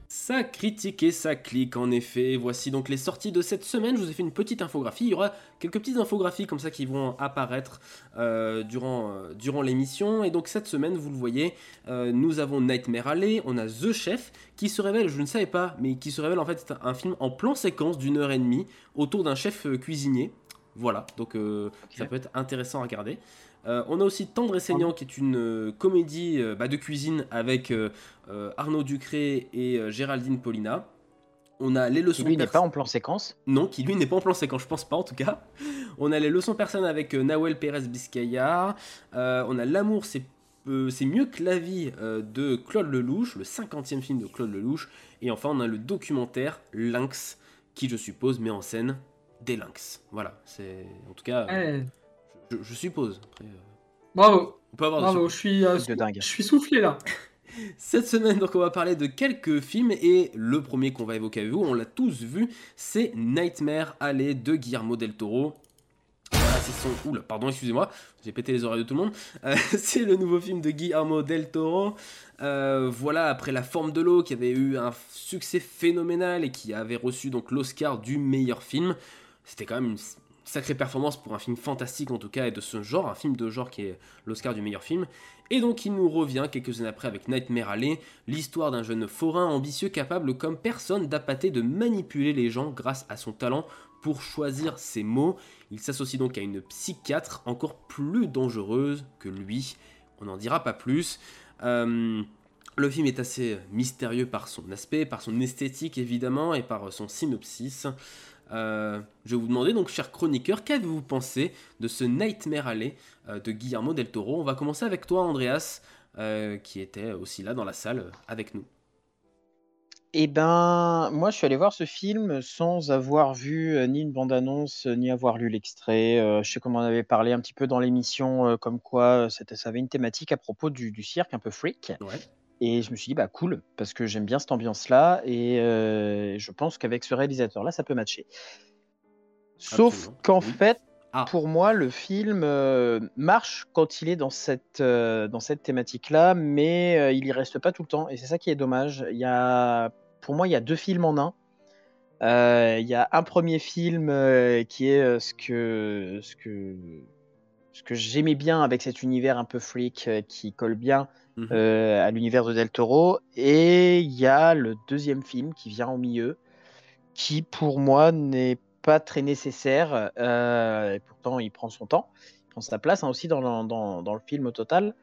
Sa critique et sa clique, en effet. Voici donc les sorties de cette semaine. Je vous ai fait une petite infographie. Il y aura quelques petites infographies comme ça qui vont apparaître euh, durant, euh, durant l'émission. Et donc cette semaine, vous le voyez, euh, nous avons Nightmare Alley, on a The Chef qui se révèle, je ne savais pas, mais qui se révèle en fait un film en plan séquence d'une heure et demie autour d'un chef cuisinier. Voilà, donc euh, okay. Ça peut être intéressant à regarder. Euh, on a aussi Tendre et Saignant qui est une euh, comédie euh, bah, de cuisine avec euh, euh, Arnaud Ducré et euh, Géraldine Paulina. On a les leçons. Qui lui pers- n'est pas en plan séquence. Non, qui lui n'est pas en plan séquence, je pense pas en tout cas. On a les leçons personnes avec euh, Nawel Pérez-Biscayard. Euh, on a L'amour, c'est, euh, c'est mieux que la vie euh, de Claude Lelouch, le cinquantième film de Claude Lelouch. Et enfin, on a le documentaire Lynx qui, je suppose, met en scène des lynx. Voilà, c'est en tout cas. Euh... Hey. Je, je suppose. Après, euh... Bravo. On peut avoir Bravo. Je suis, euh, sou... je suis soufflé là. Cette semaine, donc, on va parler de quelques films et le premier qu'on va évoquer avec vous, on l'a tous vu, c'est Nightmare Alley de Guillermo del Toro. Voilà, c'est son. Oula, pardon, excusez-moi, j'ai pété les oreilles de tout le monde. Euh, c'est le nouveau film de Guillermo del Toro. Euh, voilà, après La Forme de l'eau, qui avait eu un succès phénoménal et qui avait reçu donc l'Oscar du meilleur film. C'était quand même une sacrée performance pour un film fantastique en tout cas, et de ce genre, un film de genre qui est l'Oscar du meilleur film. Et donc il nous revient quelques années après avec Nightmare Alley, l'histoire d'un jeune forain ambitieux capable comme personne d'appâter de manipuler les gens grâce à son talent pour choisir ses mots. Il s'associe donc à une psychiatre encore plus dangereuse que lui, on n'en dira pas plus. Euh... Le film est assez mystérieux par son aspect, par son esthétique évidemment, et par son synopsis. Euh, je vais vous demander donc, cher chroniqueur, qu'avez-vous pensé de ce Nightmare Alley euh, de Guillermo del Toro? On va commencer avec toi, Andreas, euh, qui était aussi là dans la salle euh, avec nous. Eh ben, moi je suis allé voir ce film sans avoir vu euh, ni une bande-annonce, ni avoir lu l'extrait. Euh, je sais comment on avait parlé un petit peu dans l'émission, euh, comme quoi c'était, ça avait une thématique à propos du, du cirque un peu freak. Ouais. Et je me suis dit, bah cool, parce que j'aime bien cette ambiance-là, et euh, je pense qu'avec ce réalisateur-là, ça peut matcher. Sauf Absolument. qu'en oui. fait, ah. pour moi, le film euh, marche quand il est dans cette, euh, dans cette thématique-là, mais euh, il n'y reste pas tout le temps, et c'est ça qui est dommage. Il y a, pour moi, il y a deux films en un. Euh, il y a un premier film euh, qui est euh, ce que... Ce que ce que j'aimais bien avec cet univers un peu freak euh, qui colle bien mmh. euh, à l'univers de Del Toro. Et il y a le deuxième film qui vient au milieu, qui pour moi n'est pas très nécessaire. Euh, et pourtant, il prend son temps, il prend sa place hein, aussi dans le, dans, dans le film au total.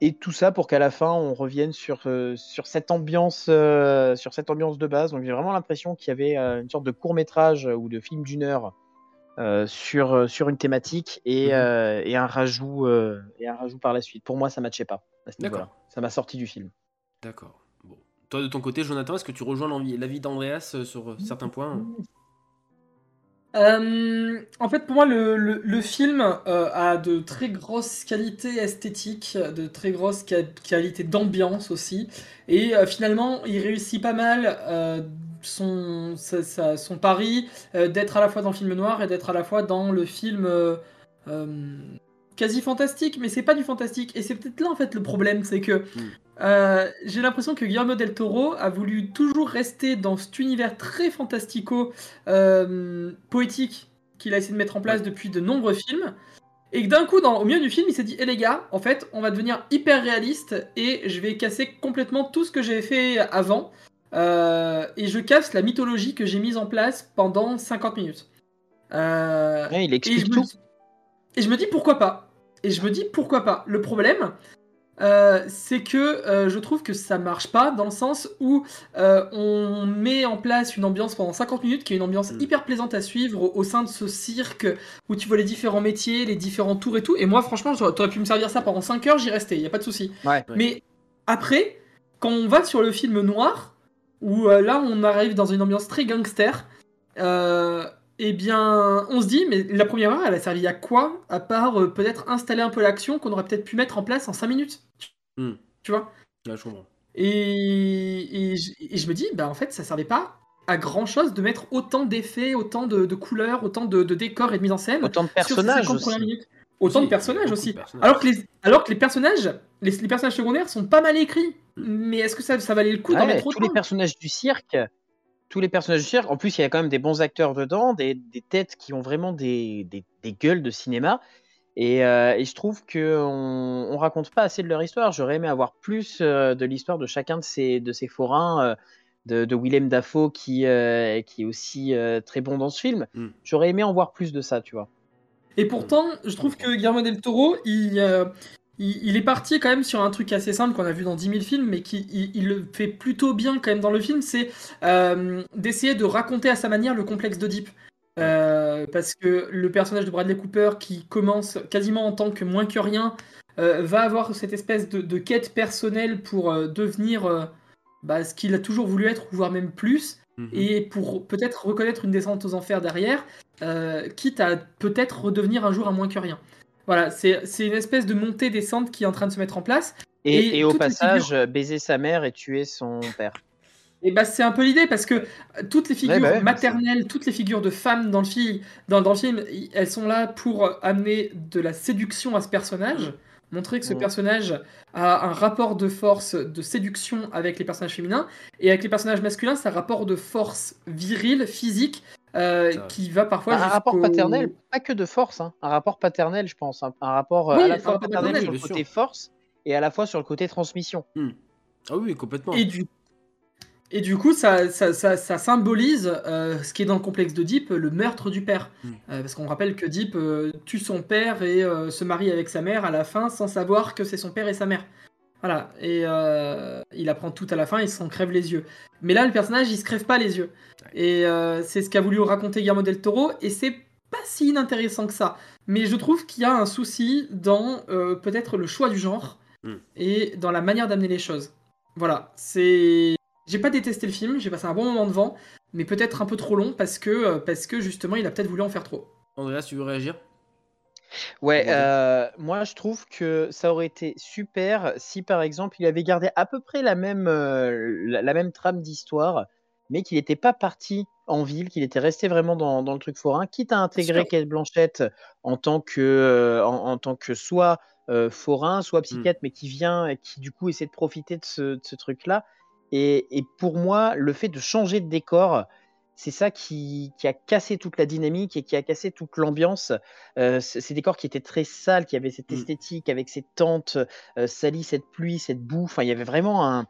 Et tout ça pour qu'à la fin, on revienne sur, euh, sur, cette ambiance, euh, sur cette ambiance de base. Donc j'ai vraiment l'impression qu'il y avait euh, une sorte de court-métrage ou de film d'une heure Euh, sur, euh, sur une thématique et, mmh. euh, et, un rajout, euh, et un rajout par la suite. Pour moi, ça ne matchait pas. D'accord. Ça m'a sorti du film. D'accord. Bon. Toi, de ton côté, Jonathan, est-ce que tu rejoins l'avis d'Andreas euh, sur certains points hein euh, En fait, pour moi, le, le, le film euh, a de très grosses qualités esthétiques, de très grosses ca- qualités d'ambiance aussi. Et euh, finalement, il réussit pas mal... Euh, Son, sa, sa, son pari euh, d'être à la fois dans le film noir et d'être à la fois dans le film euh, euh, quasi fantastique, mais c'est pas du fantastique, et c'est peut-être là en fait le problème, c'est que mmh. Euh, j'ai l'impression que Guillermo del Toro a voulu toujours rester dans cet univers très fantastico, euh, poétique qu'il a essayé de mettre en place depuis de nombreux films, et que d'un coup, dans, au milieu du film, il s'est dit eh les gars, en fait, on va devenir hyper réaliste et je vais casser complètement tout ce que j'ai fait avant, euh, et je casse la mythologie que j'ai mise en place pendant cinquante minutes. Euh, ouais, il explique et tout. Me... Et je me dis pourquoi pas. Et je me dis pourquoi pas. Le problème... Euh, c'est que euh, je trouve que ça marche pas, dans le sens où euh, on met en place une ambiance pendant cinquante minutes qui est une ambiance mmh. hyper plaisante à suivre au, au sein de ce cirque où tu vois les différents métiers, les différents tours et tout, et moi franchement t'aurais pu me servir ça pendant cinq heures, j'y restais, y a pas de souci. Ouais, ouais. Mais après, quand on va sur le film noir où euh, là on arrive dans une ambiance très gangster, euh, eh bien, on se dit, mais la première heure, elle a servi à quoi? À part euh, peut-être installer un peu l'action qu'on aurait peut-être pu mettre en place en cinq minutes. Mmh. Tu vois? Là, je comprends. Et, et, je, et je me dis, bah en fait, ça servait pas à grand-chose de mettre autant d'effets, autant de, de couleurs, autant de, de décors et de mise en scène. Autant de personnages aussi. Autant oui, de personnages aussi. De personnages. Alors que les, alors que les personnages, les, les personnages secondaires sont pas mal écrits. Mais est-ce que ça, ça valait le coup ah d'en ouais, mettre autant? Tous les personnages du cirque. Tous les personnages du cirque, en plus il y a quand même des bons acteurs dedans, des, des têtes qui ont vraiment des, des, des gueules de cinéma, et, euh, et je trouve qu'on on raconte pas assez de leur histoire. J'aurais aimé avoir plus euh, de l'histoire de chacun de ces, de ces forains, euh, de, de Willem Dafoe qui, euh, qui est aussi euh, très bon dans ce film. Mm. J'aurais aimé en voir plus de ça, tu vois. Et pourtant, je trouve que Guillermo del Toro, il... Euh... il est parti quand même sur un truc assez simple qu'on a vu dans dix mille films, mais qui il, il le fait plutôt bien quand même dans le film, c'est euh, d'essayer de raconter à sa manière le complexe d'Oedipe. Euh, parce que le personnage de Bradley Cooper, qui commence quasiment en tant que moins que rien, euh, va avoir cette espèce de, de quête personnelle pour euh, devenir euh, bah, ce qu'il a toujours voulu être, voire même plus, mm-hmm. et pour peut-être reconnaître une descente aux enfers derrière, euh, quitte à peut-être redevenir un jour un moins que rien. Voilà, c'est, c'est une espèce de montée-descente qui est en train de se mettre en place. Et, et, et au passage, figures... baiser sa mère et tuer son père. Et bah, c'est un peu l'idée, parce que toutes les figures ouais, bah ouais, maternelles, toutes les figures de femmes dans le, fi... dans, dans le film, elles sont là pour amener de la séduction à ce personnage, montrer que ce mmh. personnage a un rapport de force, de séduction avec les personnages féminins, et avec les personnages masculins, c'est un rapport de force virile, physique, Euh, qui va parfois un rapport paternel, pas que de force, hein. Un rapport paternel, je pense, hein. Un rapport oui, à la fois paternel, paternel sur le côté sûr. force et à la fois sur le côté transmission. Mmh. Ah oui, complètement. Et du, et du coup, ça, ça, ça, ça symbolise euh, ce qui est dans le complexe d'Oedipe, le meurtre du père, mmh. euh, parce qu'on rappelle que Oedipe euh, tue son père et euh, se marie avec sa mère à la fin, sans savoir que c'est son père et sa mère. Voilà. Et euh, il apprend tout à la fin, il s'en crève les yeux. Mais là, le personnage, il se crève pas les yeux. Et euh, c'est ce qu'a voulu raconter Guillermo del Toro, et c'est pas si inintéressant que ça. Mais je trouve qu'il y a un souci dans euh, peut-être le choix du genre mm. et dans la manière d'amener les choses. Voilà. C'est. J'ai pas détesté le film, j'ai passé un bon moment devant, mais peut-être un peu trop long parce que euh, parce que justement, il a peut-être voulu en faire trop. Andreas, tu veux réagir ? Ouais, euh, moi je trouve que ça aurait été super si par exemple il avait gardé à peu près la même, euh, la, la même trame d'histoire, mais qu'il n'était pas parti en ville, qu'il était resté vraiment dans, dans le truc forain, quitte à intégrer Cate Blanchett en tant que, euh, en, en tant que soit euh, forain, soit psychiatre, mm. mais qui vient et qui du coup essaie de profiter de ce, de ce truc-là. Et, et pour moi, le fait de changer de décor... C'est ça qui, qui a cassé toute la dynamique et qui a cassé toute l'ambiance. Euh, ces décors qui étaient très sales, qui avaient cette esthétique avec ces tentes euh, salies, cette pluie, cette boue. Enfin, il y avait vraiment un,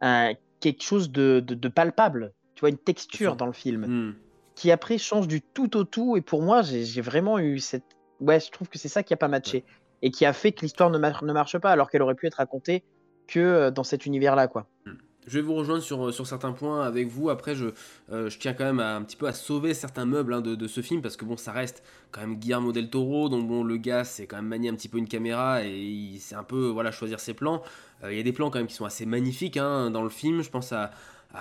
un, quelque chose de, de, de palpable. Tu vois, une texture dans le film mm. qui après change du tout au tout. Et pour moi, j'ai, j'ai vraiment eu cette... Ouais, je trouve que c'est ça qui n'a pas matché ouais. et qui a fait que l'histoire ne, mar- ne marche pas alors qu'elle aurait pu être racontée que dans cet univers-là, quoi. Mm. Je vais vous rejoindre sur, sur certains points avec vous. Après, je, euh, je tiens quand même à, un petit peu à sauver certains meubles hein, de, de ce film, parce que bon, ça reste quand même Guillermo del Toro, donc bon, le gars c'est quand même manier un petit peu une caméra et il sait un peu voilà, choisir ses plans. Euh, il y a des plans quand même qui sont assez magnifiques hein, dans le film. Je pense à...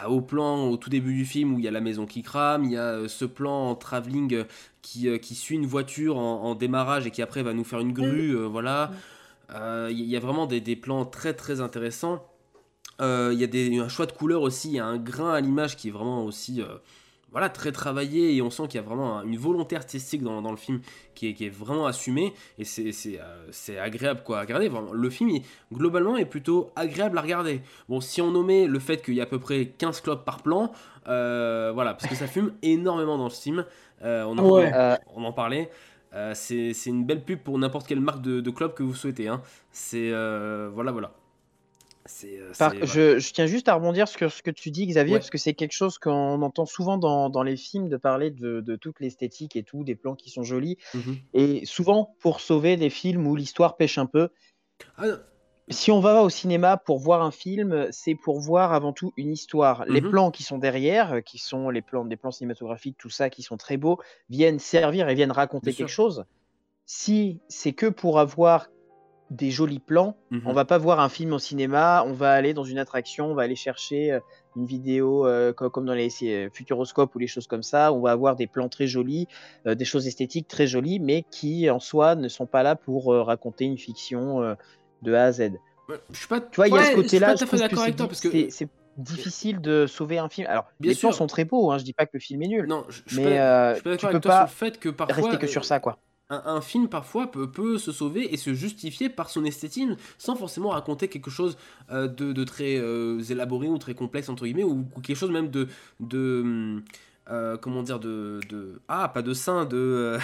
au plan au tout début du film où il y a la maison qui crame, il y a ce plan en travelling qui, qui suit une voiture en, en démarrage et qui après va nous faire une grue, euh, voilà. Euh, il y a vraiment des, des plans très très intéressants. Il euh, y a des, un choix de couleurs aussi, il y a un grain à l'image qui est vraiment aussi euh, voilà, très travaillé, et on sent qu'il y a vraiment une volonté artistique dans, dans le film qui est, qui est vraiment assumée, et c'est, c'est, euh, c'est agréable quoi à regarder. Vraiment, le film il, globalement est plutôt agréable à regarder. Bon, si on nommait le fait qu'il y a à peu près quinze clopes par plan, euh, voilà, parce que ça fume énormément dans ce film, euh, on, en, ouais. euh, on en parlait. Euh, c'est, c'est une belle pub pour n'importe quelle marque de, de clope que vous souhaitez, hein. C'est euh, voilà voilà. C'est, c'est, Par, voilà. Je, je tiens juste à rebondir sur ce que tu dis, Xavier, ouais. parce que c'est quelque chose qu'on entend souvent dans, dans les films, de parler de, de toute l'esthétique et tout, des plans qui sont jolis, mm-hmm. et souvent pour sauver des films où l'histoire pêche un peu. Ah, si on va au cinéma pour voir un film, c'est pour voir avant tout une histoire. Mm-hmm. Les plans qui sont derrière, qui sont les plans, des plans cinématographiques, tout ça, qui sont très beaux, viennent servir et viennent raconter Bien quelque sûr. chose. Si c'est que pour avoir des jolis plans, mmh. on va pas voir un film au cinéma, on va aller dans une attraction, on va aller chercher une vidéo euh, comme dans les futuroscopes ou les choses comme ça, on va avoir des plans très jolis, euh, des choses esthétiques très jolies, mais qui en soi ne sont pas là pour euh, raconter une fiction euh, de A à Z. Je suis pas, tu vois, il ouais, y a ce côté-là, je, je trouve que c'est, toi, parce que c'est, c'est difficile de sauver un film. Alors, bien les sûr. plans sont très beaux, hein, je dis pas que le film est nul, non, je, je mais pas, euh, je tu peux pas fait que parfois, rester que euh... sur ça, quoi. Un, un film parfois peut, peut se sauver et se justifier par son esthétisme sans forcément raconter quelque chose euh, de, de très euh, élaboré ou très complexe entre guillemets, ou, ou quelque chose même de, de euh, comment dire de, de ah pas de sain de euh,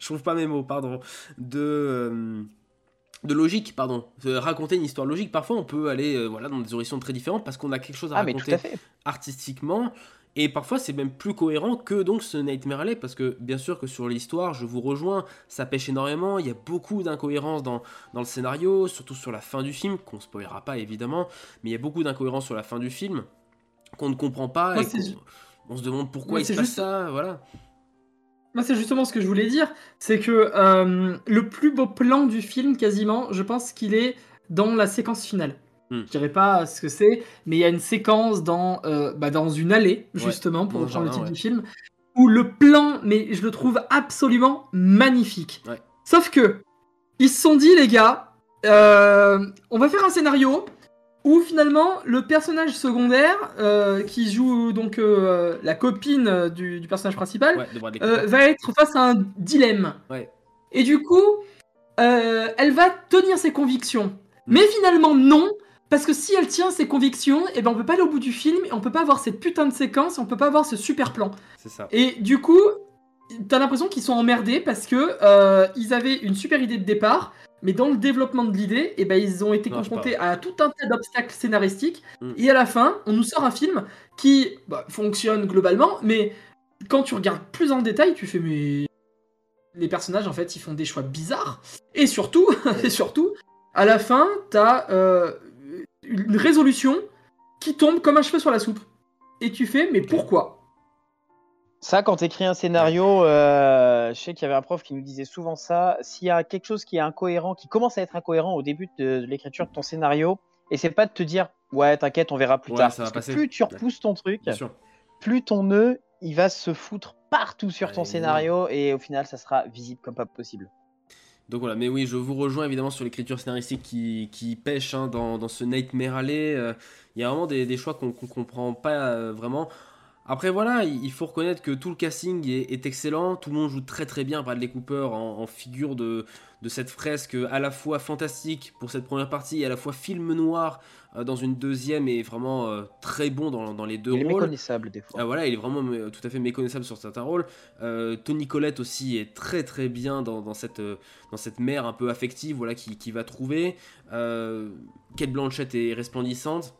je trouve pas mes mots pardon de euh, de logique, pardon, de raconter une histoire logique. Parfois on peut aller euh, voilà, dans des horizons très différentes parce qu'on a quelque chose à ah, raconter à artistiquement. Et parfois, c'est même plus cohérent que donc ce Nightmare Alley, parce que bien sûr que sur l'histoire, je vous rejoins, ça pêche énormément, il y a beaucoup d'incohérences dans, dans le scénario, surtout sur la fin du film, qu'on ne spoilera pas évidemment, mais il y a beaucoup d'incohérences sur la fin du film, qu'on ne comprend pas, ouais, et ju- on se demande pourquoi ouais, il se passe juste... ça, voilà. Moi, c'est justement ce que je voulais dire, c'est que euh, le plus beau plan du film, quasiment, je pense qu'il est dans la séquence finale. Hmm. Je dirais pas ce que c'est, mais il y a une séquence dans, euh, bah dans une allée, justement, ouais, pour reprendre le titre ouais. du film, où le plan, mais je le trouve absolument magnifique. Ouais. Sauf que, ils se sont dit, les gars, euh, on va faire un scénario où finalement, le personnage secondaire, euh, qui joue donc euh, la copine du, du personnage principal, ouais, euh, va être face à un dilemme. Ouais. Et du coup, euh, elle va tenir ses convictions. Hmm. Mais finalement, non. Parce que si elle tient ses convictions, eh ben on peut pas aller au bout du film, et on peut pas avoir cette putain de séquence, on peut pas avoir ce super plan. C'est ça. Et du coup, t'as l'impression qu'ils sont emmerdés parce que euh, ils avaient une super idée de départ, mais dans le développement de l'idée, eh ben ils ont été non, confrontés à tout un tas d'obstacles scénaristiques. Mm. Et à la fin, on nous sort un film qui bah, fonctionne globalement, mais quand tu regardes plus en détail, tu fais mais les personnages en fait ils font des choix bizarres. Et surtout, et surtout, à la fin, t'as euh, une résolution qui tombe comme un cheveu sur la soupe. Et tu fais, mais pourquoi ? Ça, quand t'écris un scénario, euh, je sais qu'il y avait un prof qui nous disait souvent ça, s'il y a quelque chose qui est incohérent, qui commence à être incohérent au début de, de l'écriture de ton scénario, essaie pas de te dire, ouais, t'inquiète, on verra plus ouais, tard. Parce que plus tu repousses ton truc, plus ton nœud, il va se foutre partout sur ton Allez, scénario, ouais. et au final, ça sera visible comme pas possible. Donc voilà, mais oui, je vous rejoins évidemment sur l'écriture scénaristique qui, qui pêche hein, dans, dans ce Nightmare Alley. Il euh, y a vraiment des, des choix qu'on ne comprend pas euh, vraiment. Après voilà, il faut reconnaître que tout le casting est, est excellent, tout le monde joue très très bien. Bradley Cooper en, en figure de, de cette fresque à la fois fantastique pour cette première partie et à la fois film noir euh, dans une deuxième, et vraiment euh, très bon dans, dans les deux il rôles. Il est méconnaissable des fois. Ah, voilà, il est vraiment euh, tout à fait méconnaissable sur certains rôles. Euh, Tony Collette aussi est très très bien dans, dans, cette, euh, dans cette mère un peu affective voilà, qui, qui va trouver. Euh, Cate Blanchett est resplendissante.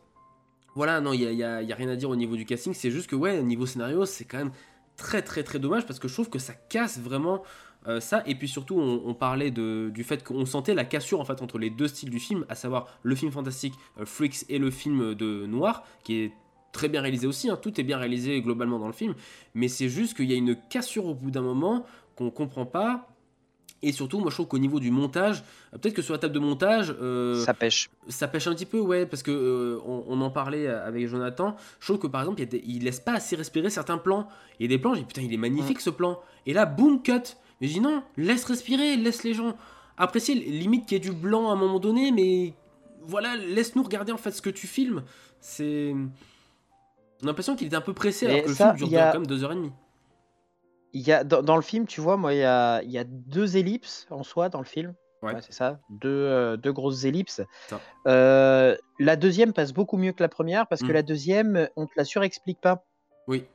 Voilà, non, il n'y a, a, a rien à dire au niveau du casting, c'est juste que, ouais, niveau scénario, c'est quand même très, très, très dommage, parce que je trouve que ça casse vraiment euh, ça, et puis surtout, on, on parlait de, du fait qu'on sentait la cassure, en fait, entre les deux styles du film, à savoir le film fantastique euh, Freaks et le film de noir, qui est très bien réalisé aussi, hein, tout est bien réalisé globalement dans le film, mais c'est juste qu'il y a une cassure au bout d'un moment qu'on ne comprend pas. Et surtout, moi je trouve qu'au niveau du montage, peut-être que sur la table de montage, euh, ça pêche, ça pêche un petit peu, ouais, parce que euh, on, on en parlait avec Jonathan. Je trouve que par exemple, il, des, il laisse pas assez respirer certains plans. Il y a des plans, j'ai dit putain, il est magnifique ce plan. Et là, boom, cut. Mais je dis non, laisse respirer, laisse les gens apprécier. Limite qu'il y ait du blanc à un moment donné, mais voilà, laisse-nous regarder en fait ce que tu filmes. C'est On a l'impression qu'il était un peu pressé, mais alors que ça, le film dure a... quand même deux heures et demie. Il y a, dans, dans le film, tu vois, moi, il y a, il y a deux ellipses en soi dans le film. Ouais. Ouais, c'est ça, deux, euh, deux grosses ellipses. Euh, la deuxième passe beaucoup mieux que la première parce mmh. que la deuxième, on te la surexplique pas. Oui.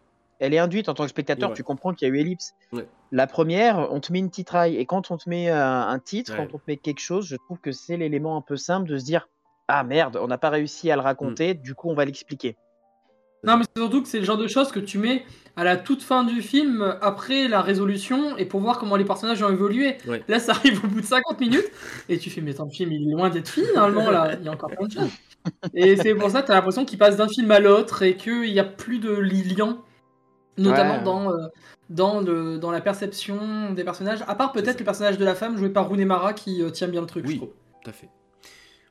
Elle est induite en tant que spectateur, ouais. tu comprends qu'il y a eu ellipse. Ouais. La première, on te met une titraille et quand on te met un, un titre, ouais. quand on te met quelque chose, je trouve que c'est l'élément un peu simple de se dire ah merde, on n'a pas réussi à le raconter, mmh. du coup on va l'expliquer. Non, mais c'est surtout que c'est le genre de choses que tu mets à la toute fin du film, après la résolution, et pour voir comment les personnages ont évolué. Ouais. Là, ça arrive au bout de cinquante minutes, et tu fais, mais attends, le film, il est loin d'être fini, normalement, là, il y a encore plein de choses. Et c'est pour ça que tu as l'impression qu'il passe d'un film à l'autre, et qu'il n'y a plus de liant, notamment ouais. dans, euh, dans, le, dans la perception des personnages, à part peut-être le personnage de la femme joué par Rooney Mara, qui euh, tient bien le truc, oui, je trouve. Oui, tout à fait.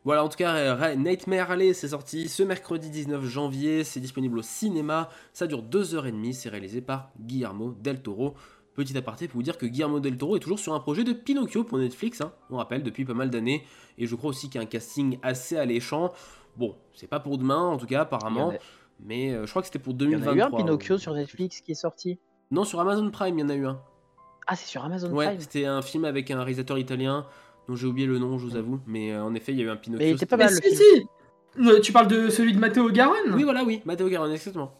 Voilà, en tout cas, Nightmare Alley, c'est sorti ce mercredi dix-neuf janvier, c'est disponible au cinéma, ça dure deux heures trente, c'est réalisé par Guillermo del Toro. Petit aparté pour vous dire que Guillermo del Toro est toujours sur un projet de Pinocchio pour Netflix, hein, on rappelle, depuis pas mal d'années, et je crois aussi qu'il y a un casting assez alléchant. Bon, c'est pas pour demain, en tout cas, apparemment, mais euh, je crois que c'était pour deux mille vingt-trois. Il y en a eu un Pinocchio euh, sur Netflix qui est sorti ? Non, sur Amazon Prime, il y en a eu un. Ah, c'est sur Amazon ouais, Prime ? Ouais, c'était un film avec un réalisateur italien... dont j'ai oublié le nom, je vous avoue, mais euh, en effet, il y a eu un Pinocchio. Mais il était pas mal. Mais si, si euh, tu parles de celui de Matteo Garrone. Oui, voilà, oui, Matteo Garrone, exactement.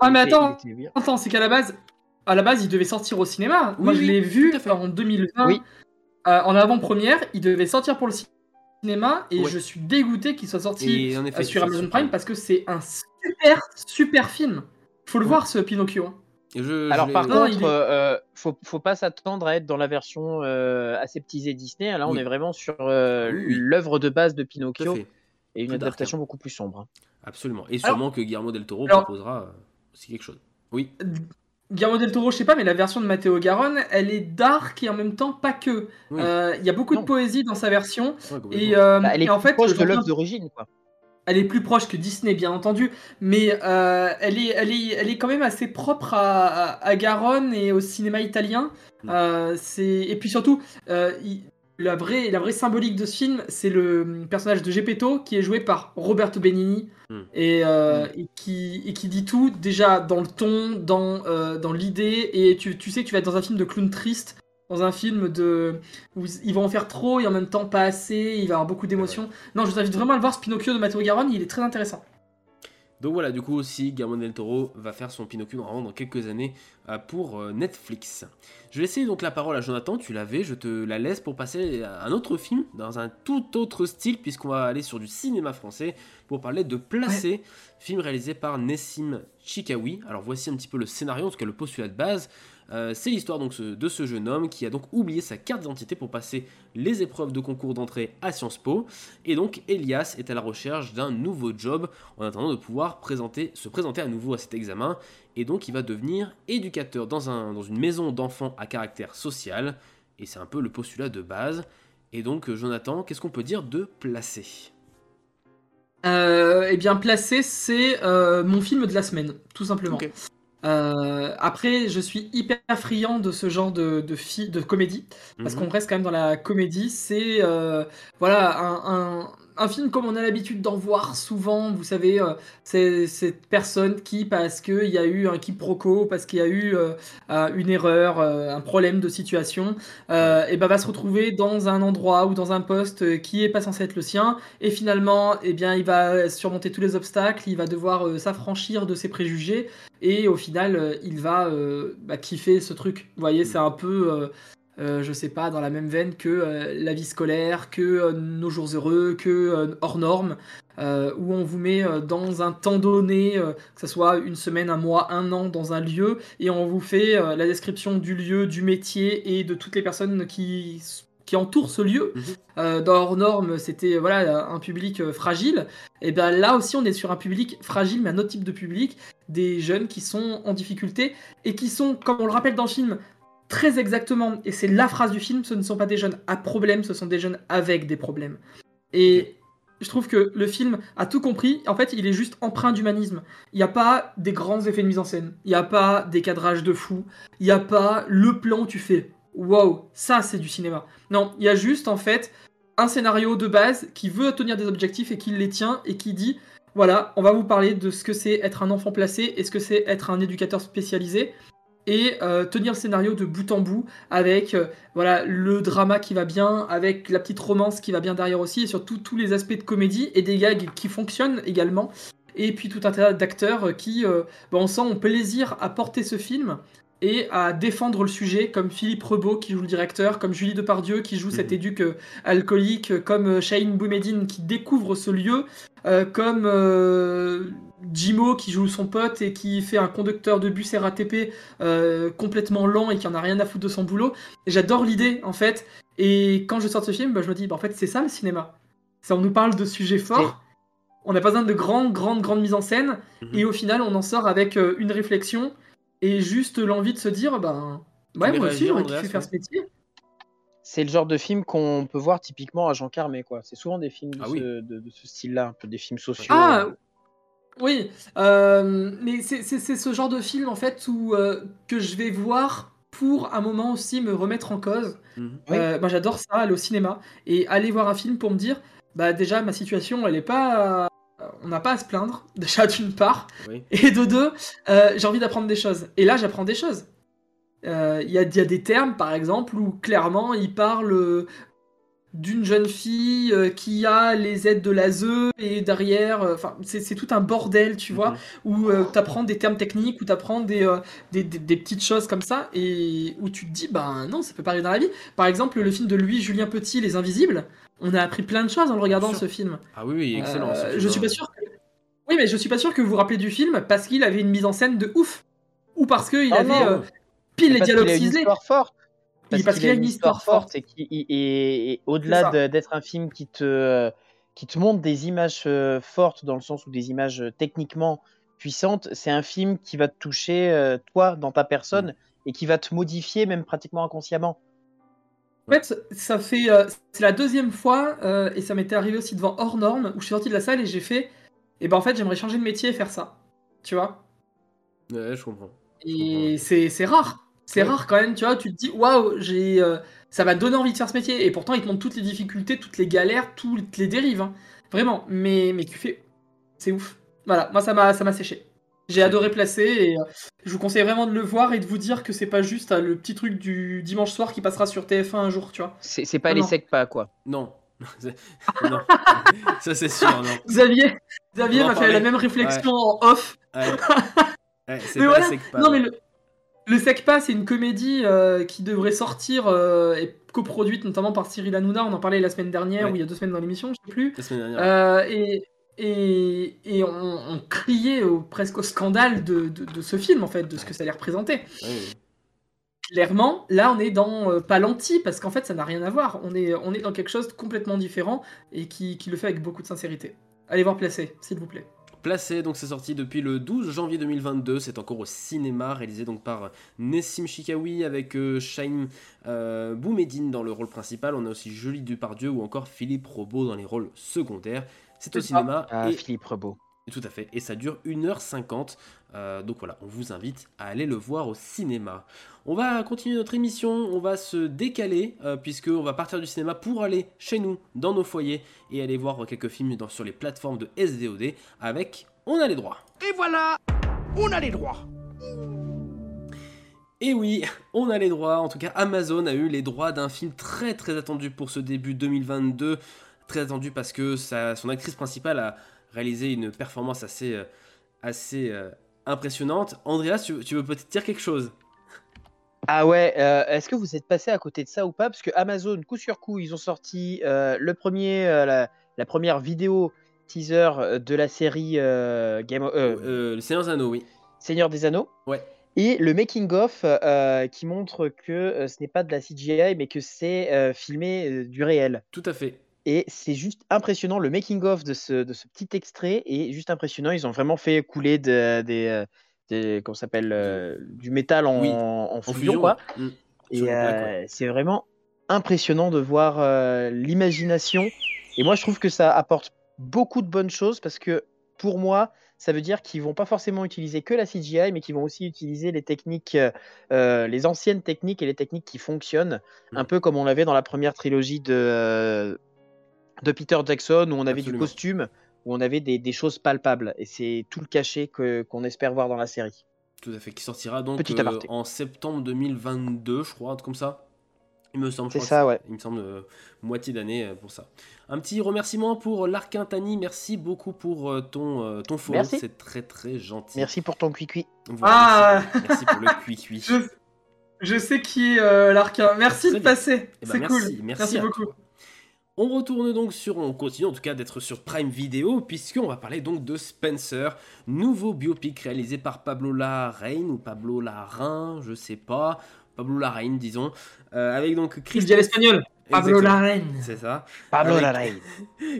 Ah, mais attends, attends, c'est qu'à la base, à la base, il devait sortir au cinéma. Oui, moi, oui, je l'ai vu en deux mille vingt, oui. euh, en avant-première, il devait sortir pour le cinéma, et ouais. je suis dégoûté qu'il soit sorti et, en effet, euh, sur Amazon Prime parce que c'est un super, super film. Faut le ouais. voir, ce Pinocchio. Je, alors je par contre, il est... euh, faut, faut pas s'attendre à être dans la version euh, aseptisée Disney. Là, on oui. est vraiment sur euh, oui. l'œuvre de base de Pinocchio et une adaptation beaucoup plus sombre. Absolument. Et sûrement alors, que Guillermo del Toro alors, proposera aussi quelque chose. Oui. Guillermo del Toro, je sais pas, mais la version de Matteo Garrone, elle est dark et en même temps pas que. Il oui. euh, y a beaucoup non. de poésie dans sa version ouais, et, euh, bah, elle est et en fait, proche de l'œuvre d'origine, quoi. Elle est plus proche que Disney, bien entendu, mais euh, elle, est, elle, est, elle est quand même assez propre à, à, à Garrone et au cinéma italien. Euh, c'est... Et puis surtout, euh, il... la, vraie, la vraie symbolique de ce film, c'est le personnage de Geppetto qui est joué par Roberto Benigni mm. et, euh, mm. et, qui, et qui dit tout, déjà dans le ton, dans, euh, dans l'idée, et tu, tu sais que tu vas être dans un film de clown triste, dans un film de... où ils vont en faire trop et en même temps pas assez, il va avoir beaucoup d'émotions. Ouais. Non, je vous invite vraiment à le voir, ce Pinocchio de Matteo Garrone, il est très intéressant. Donc voilà, du coup aussi, Guillermo del Toro va faire son Pinocchio normalement dans quelques années pour Netflix. Je vais laisser donc la parole à Jonathan, tu l'avais, je te la laisse pour passer à un autre film, dans un tout autre style, puisqu'on va aller sur du cinéma français, pour parler de Placé, ouais. film réalisé par Nessim Chikhaoui. Alors voici un petit peu le scénario, en tout cas le postulat de base. Euh, c'est l'histoire donc, ce, de ce jeune homme qui a donc oublié sa carte d'identité pour passer les épreuves de concours d'entrée à Sciences Po. Et donc Elias est à la recherche d'un nouveau job en attendant de pouvoir présenter, se présenter à nouveau à cet examen. Et donc il va devenir éducateur dans, un, dans une maison d'enfants à caractère social. Et c'est un peu le postulat de base. Et donc Jonathan, qu'est-ce qu'on peut dire de Placé ? Euh, eh bien Placé, c'est euh, mon film de la semaine, tout simplement. Okay. Euh, après, je suis hyper friand de ce genre de, de, fi- de comédie, parce mmh. qu'on reste quand même dans la comédie. C'est euh, voilà, un, un, un film comme on a l'habitude d'en voir souvent, vous savez, euh, c'est cette personne qui, parce qu'il y a eu un quiproquo, parce qu'il y a eu euh, une erreur, euh, un problème de situation, euh, et ben va se retrouver dans un endroit ou dans un poste qui n'est pas censé être le sien, et finalement, eh bien, il va surmonter tous les obstacles, il va devoir euh, s'affranchir de ses préjugés. Et au final, euh, il va euh, bah, kiffer ce truc. Vous voyez, c'est un peu, euh, euh, je sais pas, dans la même veine que euh, la vie scolaire, que euh, nos jours heureux, que euh, hors normes, euh, où on vous met euh, dans un temps donné, euh, que ce soit une semaine, un mois, un an, dans un lieu, et on vous fait euh, la description du lieu, du métier et de toutes les personnes qui... qui entoure ce lieu. Mmh. Euh, dans Hors Normes, c'était voilà, un public euh, fragile. Et ben là aussi, on est sur un public fragile, mais un autre type de public, des jeunes qui sont en difficulté et qui sont, comme on le rappelle dans le film, très exactement, et c'est la phrase du film, ce ne sont pas des jeunes à problème, ce sont des jeunes avec des problèmes. Et je trouve que le film a tout compris. En fait, il est juste empreint d'humanisme. Il n'y a pas des grands effets de mise en scène. Il n'y a pas des cadrages de fou. Il n'y a pas le plan où tu fais... Waouh, ça c'est du cinéma. Non, il y a juste en fait un scénario de base qui veut tenir des objectifs et qui les tient et qui dit Voilà, on va vous parler de ce que c'est être un enfant placé et ce que c'est être un éducateur spécialisé et euh, tenir le scénario de bout en bout avec euh, voilà, le drama qui va bien, avec la petite romance qui va bien derrière aussi et surtout tous les aspects de comédie et des gags qui fonctionnent également et puis tout un tas d'acteurs qui, euh, ben on sent, ont plaisir à porter ce film et à défendre le sujet, comme Philippe Rebbot qui joue le directeur, comme Julie Depardieu qui joue cette éduque euh, alcoolique, comme euh, Shaïn Boumedine qui découvre ce lieu, euh, comme euh, Jimo qui joue son pote et qui fait un conducteur de bus R A T P euh, complètement lent et qui en a rien à foutre de son boulot. Et j'adore l'idée en fait, et quand je sors de ce film, bah, je me dis bah, en fait c'est ça le cinéma, ça, on nous parle de sujets forts, on n'a pas besoin de grandes, grandes, grandes mises en scène, mm-hmm. et au final on en sort avec euh, une réflexion. Et juste l'envie de se dire, ben, ouais, moi aussi, j'aurais kiffé faire ce métier. C'est le genre de film qu'on peut voir typiquement à Jean Carmet, quoi. C'est souvent des films de, ah, ce, oui. de, de ce style-là, un peu des films sociaux. Ah, euh... oui. Euh, mais c'est, c'est, c'est ce genre de film, en fait, où, euh, que je vais voir pour un moment aussi me remettre en cause. Mm-hmm. Euh, oui. Moi, j'adore ça, aller au cinéma. Et aller voir un film pour me dire, bah, déjà, ma situation, elle n'est pas... on n'a pas à se plaindre, déjà d'une part, oui. et de deux, euh, j'ai envie d'apprendre des choses. Et là, j'apprends des choses. Il euh, y, y a des termes, par exemple, où clairement, il parle euh, d'une jeune fille euh, qui a les aides de l'A S E et derrière, euh, c'est, c'est tout un bordel, tu mm-hmm. vois, où euh, tu apprends des termes techniques, où tu apprends des, euh, des, des, des petites choses comme ça, et où tu te dis, ben non, ça peut pas arriver dans la vie. Par exemple, le film de Louis Julien Petit, Les Invisibles, on a appris plein de choses en le regardant, ce film. Ah oui, oui, excellent. Euh, je suis pas sûr que... Oui, mais je suis pas sûr que vous vous rappelez du film parce qu'il avait une mise en scène de ouf. Ou parce qu'il ah avait euh, pile les dialogues ciselés. Parce, parce, parce qu'il a une histoire forte. Et, et, et, et au-delà de, d'être un film qui te, qui te montre des images euh, fortes, dans le sens où des images euh, techniquement puissantes, c'est un film qui va te toucher, euh, toi, dans ta personne, mmh. et qui va te modifier, même pratiquement inconsciemment. En fait, ça fait, euh, c'est la deuxième fois, euh, et ça m'était arrivé aussi devant Hors Norme, où je suis sorti de la salle et j'ai fait, eh ben en fait j'aimerais changer de métier et faire ça, tu vois. Ouais, je comprends. Je et comprends. C'est, c'est rare, c'est ouais. rare quand même, tu vois, tu te dis, waouh, j'ai, euh, ça m'a donné envie de faire ce métier, et pourtant ils te montrent toutes les difficultés, toutes les galères, toutes les dérives, hein. Vraiment, mais, mais tu fais, c'est ouf. Voilà, moi ça m'a, ça m'a séché. J'ai adoré Placer et je vous conseille vraiment de le voir et de vous dire que c'est pas juste le petit truc du dimanche soir qui passera sur T F un un jour, tu vois. C'est, c'est pas ah, les sec-pas, quoi. Non. non. Ça, c'est sûr, non. Xavier, Xavier m'a fait la même réflexion ouais. en off. Ouais. Ouais, c'est mais pas voilà. les sec-pas. Non, mais le, le sec-pas, c'est une comédie euh, qui devrait sortir euh, et coproduite notamment par Cyril Hanouna. On en parlait la semaine dernière ouais. ou il y a deux semaines dans l'émission, je sais plus. La semaine dernière. Euh, et... Et, et on, on criait au, presque au scandale de, de, de ce film, en fait, de ce que ça allait représenter. Oui. Clairement, là, on est dans euh, pas l'anti, parce qu'en fait, ça n'a rien à voir. On est, on est dans quelque chose de complètement différent et qui, qui le fait avec beaucoup de sincérité. Allez voir Placé, s'il vous plaît. Placé, donc c'est sorti depuis le douze janvier deux mille vingt-deux, c'est encore au cinéma, réalisé donc par Nessim Chikhaoui avec euh, Shaïn euh, Boumedine dans le rôle principal. On a aussi Julie Depardieu ou encore Philippe Rebbot dans les rôles secondaires. C'est au cinéma. Ah, et... Philippe Rebbot. Tout à fait. Et ça dure une heure cinquante. Euh, donc voilà, on vous invite à aller le voir au cinéma. On va continuer notre émission. On va se décaler, euh, puisqu'on va partir du cinéma pour aller chez nous, dans nos foyers, et aller voir quelques films dans, sur les plateformes de S V O D avec On a les droits. Et voilà, on a les droits. Et oui, on a les droits. En tout cas, Amazon a eu les droits d'un film très très attendu pour ce début deux mille vingt-deux. Très attendu parce que sa, son actrice principale a réalisé une performance assez, euh, assez euh, impressionnante. Andreas, tu, tu veux peut-être dire quelque chose? Ah ouais, euh, est-ce que vous êtes passé à côté de ça ou pas? Parce que Amazon, coup sur coup, ils ont sorti euh, le premier, euh, la, la première vidéo teaser de la série euh, Game of, euh, euh, Le Seigneur des Anneaux, oui. Seigneur des Anneaux. Ouais. Et le making-of euh, qui montre que euh, ce n'est pas de la C G I, mais que c'est euh, filmé euh, du réel. Tout à fait. Et c'est juste impressionnant, le making-of de ce, de ce petit extrait est juste impressionnant. Ils ont vraiment fait couler de, de, de, comment ça s'appelle, euh, du métal en, oui, en, en fusion, fusion. Quoi. Mmh. Et euh, c'est vraiment impressionnant de voir euh, l'imagination. Et moi, je trouve que ça apporte beaucoup de bonnes choses parce que, pour moi, ça veut dire qu'ils ne vont pas forcément utiliser que la C G I, mais qu'ils vont aussi utiliser les techniques, euh, les anciennes techniques et les techniques qui fonctionnent, mmh. un peu comme on l'avait dans la première trilogie de... Euh, de Peter Jackson, où on avait Absolument. Du costume, où on avait des, des choses palpables. Et c'est tout le cachet que, qu'on espère voir dans la série. Tout à fait, qui sortira donc euh, en septembre deux mille vingt-deux, je crois, comme ça. Il me semble, je crois ça, ouais. Il me semble euh, moitié d'année euh, pour ça. Un petit remerciement pour Larquintani. Merci beaucoup pour euh, ton, euh, ton forum. Merci. C'est très très gentil. Merci pour ton cuicui. Voilà, ah merci, merci pour le cuicui. Je, je sais qui est euh, Larquin. Merci de passer. Eh ben, c'est merci, cool. Merci, merci, merci beaucoup. Toi. On retourne donc sur, on continue en tout cas d'être sur Prime Video, puisqu'on va parler donc de Spencer, nouveau biopic réalisé par Pablo Larraín, ou Pablo Larraín, je sais pas, Pablo Larraín disons, euh, avec donc Christian... Je espagnol, Pablo Larraín. C'est ça. Pablo Larraín.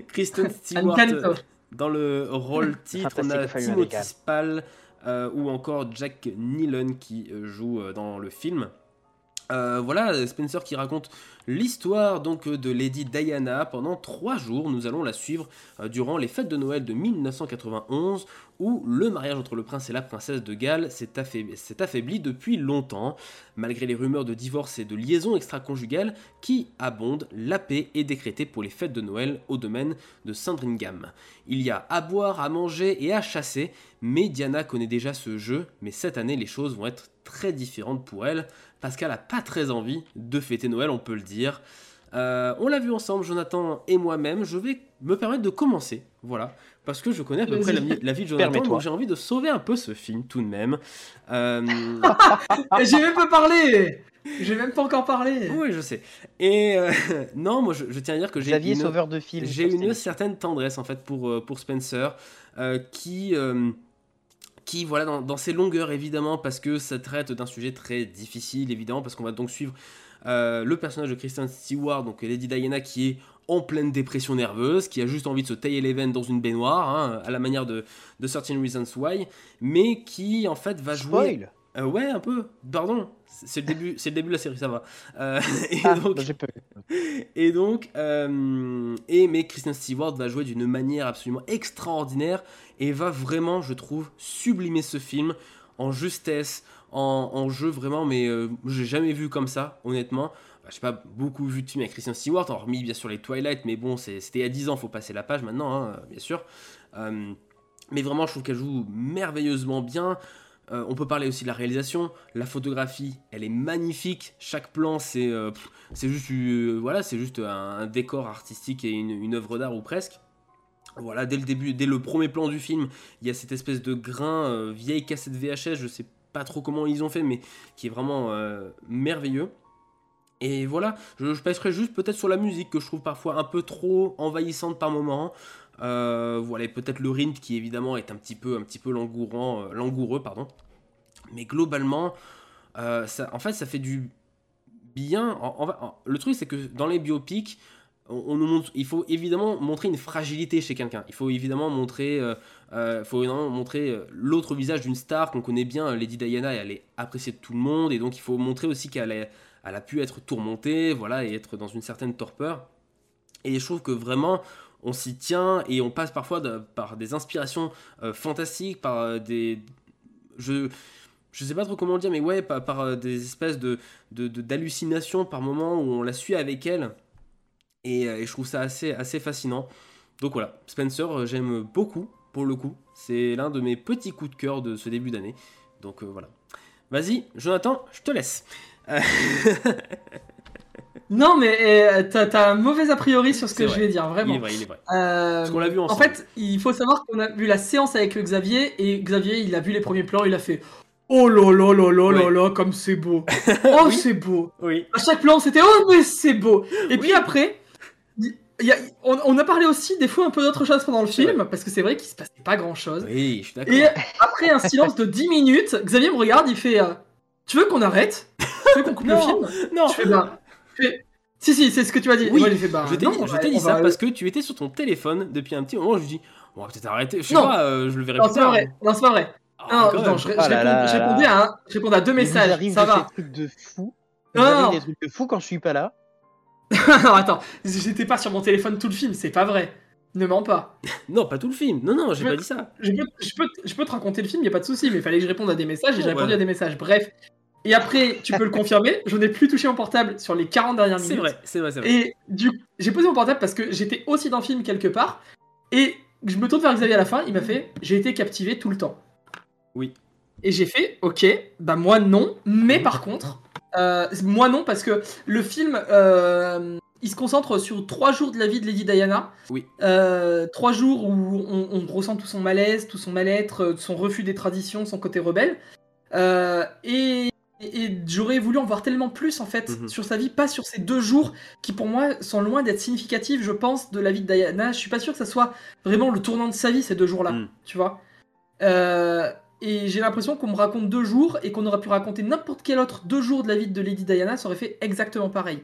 Kristen Stewart dans le rôle titre, on a Timothy Spall, euh, ou encore Jack Nylund qui joue euh, dans le film. Euh, voilà, Spencer qui raconte l'histoire donc de Lady Diana. Pendant trois jours, nous allons la suivre euh, durant les fêtes de Noël de dix-neuf cent quatre-vingt-onze, où le mariage entre le prince et la princesse de Galles s'est affaibli, s'est affaibli depuis longtemps. Malgré les rumeurs de divorce et de liaisons extra-conjugales qui abondent, la paix est décrétée pour les fêtes de Noël au domaine de Sandringham. Il y a à boire, à manger et à chasser, mais Diana connaît déjà ce jeu, mais cette année les choses vont être très différentes pour elle, parce qu'elle n'a pas très envie de fêter Noël, on peut le dire. Euh, on l'a vu ensemble, Jonathan et moi-même. Je vais me permettre de commencer, voilà, parce que je connais à peu près la, la vie de Jonathan, donc j'ai envie de sauver un peu ce film tout de même. Euh... j'ai même pas parlé, j'ai même pas encore parlé. Oui, je sais. Et euh, non, moi je, je tiens à dire que j'ai Xavier une, sauveur de film, j'ai une certaine tendresse en fait pour pour Spencer, euh, qui euh, qui, voilà, dans, dans ses longueurs, évidemment, parce que ça traite d'un sujet très difficile, évidemment, parce qu'on va donc suivre euh, le personnage de Kristen Stewart, donc Lady Diana, qui est en pleine dépression nerveuse, qui a juste envie de se tailler les veines dans une baignoire, hein, à la manière de, de Certain Reasons Why, mais qui, en fait, va jouer... Spoil. Euh, ouais, un peu, pardon, c'est le début, c'est le début de la série, ça va. Euh, et, ah, donc, j'ai peur. et donc, euh, et mais Kristen Stewart va jouer d'une manière absolument extraordinaire et va vraiment, je trouve, sublimer ce film en justesse, en, en jeu vraiment, mais euh, j'ai jamais vu comme ça, honnêtement. Bah, j'ai pas beaucoup vu de films avec Kristen Stewart, hormis bien sûr les Twilight, mais bon, c'est, c'était il y a dix ans, faut passer la page maintenant, hein, bien sûr. Euh, mais vraiment, je trouve qu'elle joue merveilleusement bien. Euh, on peut parler aussi de la réalisation, la photographie, elle est magnifique. Chaque plan, c'est euh, pff, c'est juste euh, voilà, c'est juste un, un décor artistique et une, une œuvre d'art ou presque. Voilà, dès le début, dès le premier plan du film, il y a cette espèce de grain euh, vieille cassette V H S, je sais pas trop comment ils ont fait, mais qui est vraiment euh, merveilleux. Et voilà, je, je passerai juste peut-être sur la musique que je trouve parfois un peu trop envahissante par moments. Euh, voilà, et peut-être le rythme qui évidemment est un petit peu, un petit peu langoureux, euh, langoureux pardon. Mais globalement, euh, ça, en fait, ça fait du bien. En, en, en, le truc, c'est que dans les biopics, on, on nous montre, il faut évidemment montrer une fragilité chez quelqu'un. Il faut évidemment montrer, euh, euh, faut évidemment montrer l'autre visage d'une star qu'on connaît bien. Lady Diana, elle est appréciée de tout le monde, et donc il faut montrer aussi qu'elle est, elle a pu être tourmentée, voilà, et être dans une certaine torpeur. Et je trouve que vraiment, on s'y tient, et on passe parfois de, par des inspirations euh, fantastiques, par euh, des... Je je sais pas trop comment le dire, mais ouais, par, par euh, des espèces de, de, de, d'hallucinations par moments où on la suit avec elle. Et, euh, et je trouve ça assez, assez fascinant. Donc voilà, Spencer, euh, j'aime beaucoup, pour le coup. C'est l'un de mes petits coups de cœur de ce début d'année. Donc euh, voilà. Vas-y, Jonathan, je te laisse. Non, mais euh, t'as, t'as un mauvais a priori sur ce que je vais dire, vraiment. Il est vrai, il est vrai. Euh, Parce qu'on l'a vu ensemble. En fait, il faut savoir qu'on a vu la séance avec Xavier, et Xavier, il a vu les premiers plans, il a fait « Oh là là là là là là, comme c'est beau !»« Oh, oui. C'est beau !» Oui. À chaque plan, c'était « Oh, mais c'est beau !» Et oui. Puis après... Y a, on, on a parlé aussi des fois un peu d'autre chose pendant le c'est film, vrai. Parce que c'est vrai qu'il se passait pas grand chose. Oui, je suis d'accord. Et après un silence de dix minutes, Xavier me regarde, il fait euh, tu veux qu'on arrête? Tu veux qu'on coupe non, le film? Non, je fais bah. Je fais, si, si, c'est ce que tu m'as dit. Oui, moi, je, fais, bah, je t'ai non, dit, je t'ai dit ça va... parce que tu étais sur ton téléphone depuis un petit moment. Je lui dis, on va peut-être arrêter. Je sais non. pas, euh, je le verrai non, plus tard. Vrai. Non, c'est pas vrai. Oh, non, non, je, je, ah là là je, là répondais là. À un, je répondais à deux messages. Ça va. Des trucs de fou. Vous avez des trucs de fou quand je suis pas là. Non, attends, j'étais pas sur mon téléphone tout le film, c'est pas vrai. Ne mens pas. Non, pas tout le film. Non, non, j'ai je pas dit ça. Je peux, je, peux, je peux te raconter le film, y a pas de souci, mais il fallait que je réponde à des messages et oh, j'ai répondu ouais. à des messages. Bref. Et après, tu peux le confirmer, je n'ai plus touché mon portable sur les quarante dernières minutes. C'est vrai, c'est vrai, c'est vrai. Et du coup, j'ai posé mon portable parce que j'étais aussi dans le film quelque part. Et je me tourne vers Xavier à la fin, il m'a fait « J'ai été captivé tout le temps. » Oui. Et j'ai fait « Ok, bah moi non, mais par contre, euh, moi non, parce que le film, euh, il se concentre sur trois jours de la vie de Lady Diana. Oui. Euh, trois jours où on, on ressent tout son malaise, tout son mal-être, son refus des traditions, son côté rebelle. Euh, et... Et j'aurais voulu en voir tellement plus en fait mm-hmm. sur sa vie, pas sur ces deux jours qui pour moi sont loin d'être significatifs, je pense, de la vie de Diana. Je suis pas sûr que ça soit vraiment le tournant de sa vie, ces deux jours là, mm. tu vois. Euh, et j'ai l'impression qu'on me raconte deux jours et qu'on aurait pu raconter n'importe quel autre deux jours de la vie de Lady Diana, ça aurait fait exactement pareil.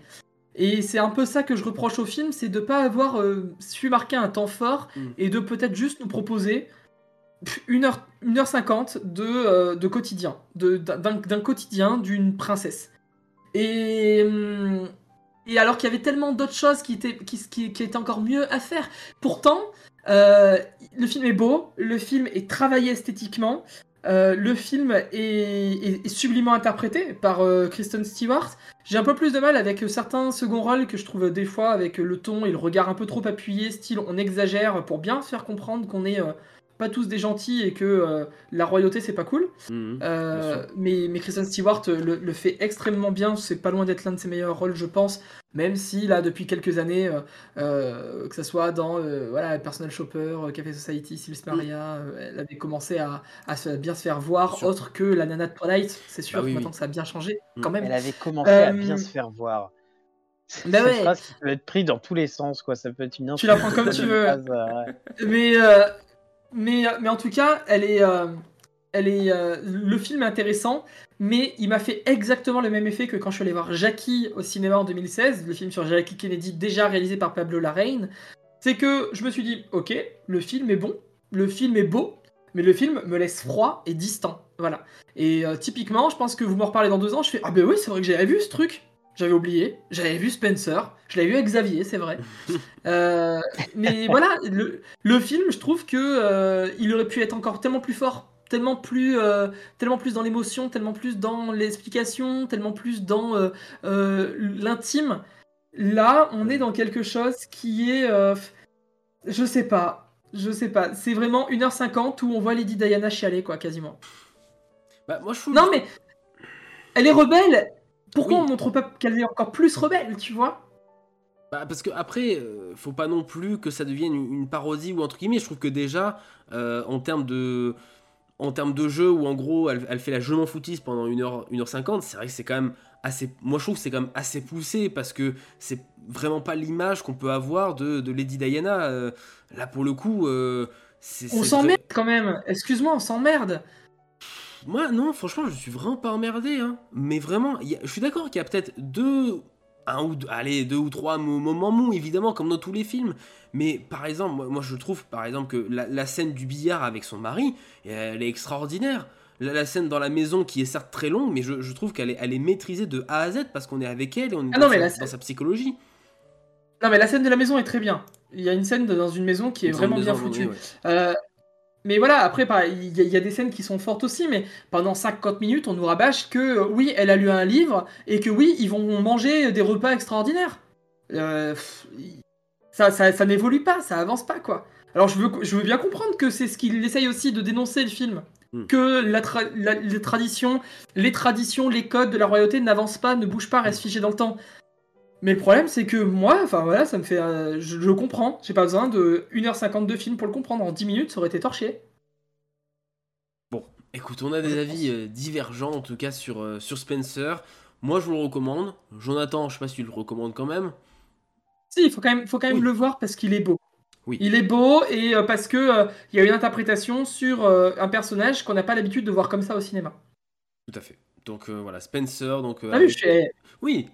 Et c'est un peu ça que je reproche au film, c'est de pas avoir euh, su marquer un temps fort mm. et de peut-être juste nous proposer une heure cinquante de, euh, de quotidien, de, d'un, d'un quotidien d'une princesse. Et, et alors qu'il y avait tellement d'autres choses qui étaient, qui, qui, qui étaient encore mieux à faire. Pourtant, euh, le film est beau, le film est travaillé esthétiquement, euh, le film est, est, est sublimement interprété par euh, Kristen Stewart. J'ai un peu plus de mal avec certains seconds rôles que je trouve des fois avec le ton et le regard un peu trop appuyé, style on exagère pour bien faire comprendre qu'on est... Euh, pas tous des gentils et que euh, la royauté c'est pas cool. Mmh, euh, mais, mais Kristen Stewart le, le fait extrêmement bien, c'est pas loin d'être l'un de ses meilleurs rôles je pense, même si là depuis quelques années, euh, euh, que ça soit dans euh, voilà, Personal Shopper, Café Society, Sylvie Maria, mmh. euh, elle avait commencé à, à, se, à bien se faire voir, sûr. Autre que la nana de Twilight, c'est sûr, bah oui, maintenant oui. que ça a bien changé mmh. quand même. Elle avait commencé euh... à bien se faire voir. Bah cette ouais. phrase qui peut être prise dans tous les sens, quoi. Ça peut être une tu la prends comme tu veux. Phrase, ouais. Mais... Euh... Mais, mais en tout cas, elle est, euh, elle est, euh, le film est intéressant, mais il m'a fait exactement le même effet que quand je suis allé voir Jackie au cinéma en deux mille seize, le film sur Jackie Kennedy déjà réalisé par Pablo Larraín. C'est que je me suis dit, ok, le film est bon, le film est beau, mais le film me laisse froid et distant. Voilà. Et euh, typiquement, je pense que vous me reparlez dans deux ans, je fais, ah ben oui, c'est vrai que j'avais vu ce truc. J'avais oublié, j'avais vu Spencer, je l'avais vu avec Xavier, c'est vrai. Euh, mais voilà, le, le film, je trouve que euh, il aurait pu être encore tellement plus fort, tellement plus, euh, tellement plus dans l'émotion, tellement plus dans l'explication, tellement plus dans euh, euh, l'intime. Là, on est dans quelque chose qui est... Euh, je sais pas, je sais pas. C'est vraiment une heure cinquante où on voit Lady Diana chialer, quoi, quasiment. Bah, moi, je trouve... Non, mais elle est rebelle. Pourquoi oui. on montre pas qu'elle est encore plus rebelle, tu vois? Bah parce que après, euh, faut pas non plus que ça devienne une, une parodie ou un truc guillemets. Je trouve que déjà, euh, en termes de, en termes de jeu où en gros, elle, elle fait la je m'en foutisse pendant une heure cinquante, c'est vrai que c'est quand même assez. Moi, je trouve que c'est quand même assez poussé parce que c'est vraiment pas l'image qu'on peut avoir de, de Lady Diana. Euh, là, pour le coup, euh, c'est. On c'est s'emmerde vrai... quand même. Excuse-moi, on s'emmerde. Moi, non, franchement, je suis vraiment pas emmerdé, hein. Mais vraiment, y a, je suis d'accord qu'il y a peut-être deux, un ou deux, allez, deux ou trois moments mous, évidemment, comme dans tous les films. Mais par exemple, moi, moi je trouve, par exemple, que la, la scène du billard avec son mari, elle est extraordinaire. La, la scène dans la maison, qui est certes très longue, mais je, je trouve qu'elle est, elle est maîtrisée de A à Z parce qu'on est avec elle et on est ah dans, non, sa, dans sa psychologie. Non, mais la scène de la maison est très bien. Il y a une scène de, dans une maison qui est dans vraiment bien foutue. Ouais. Euh... Mais voilà, après, il y, y a des scènes qui sont fortes aussi, mais pendant cinquante minutes, on nous rabâche que euh, oui, elle a lu un livre, et que oui, ils vont manger des repas extraordinaires. Euh, ça, ça, ça n'évolue pas, ça avance pas, quoi. Alors, je veux, je veux bien comprendre que c'est ce qu'il essaye aussi de dénoncer, le film. Mmh. Que la tra- la, les, traditions, les traditions, les codes de la royauté n'avancent pas, ne bougent pas, restent figés dans le temps. Mais le problème, c'est que moi, enfin voilà, ça me fait. Euh, je, je comprends, j'ai pas besoin de une heure cinquante de film pour le comprendre. En dix minutes, ça aurait été torché. Bon, écoute, on a des avis euh, divergents en tout cas sur, euh, sur Spencer. Moi, je vous le recommande. Jonathan, je sais pas si tu le recommandes quand même. Si, il faut quand même, faut quand même oui. le voir parce qu'il est beau. Oui. Il est beau et euh, parce qu'il euh, y a une interprétation sur euh, un personnage qu'on n'a pas l'habitude de voir comme ça au cinéma. Tout à fait. Donc euh, voilà, Spencer. Donc, euh, ah oui, je suis... Oui.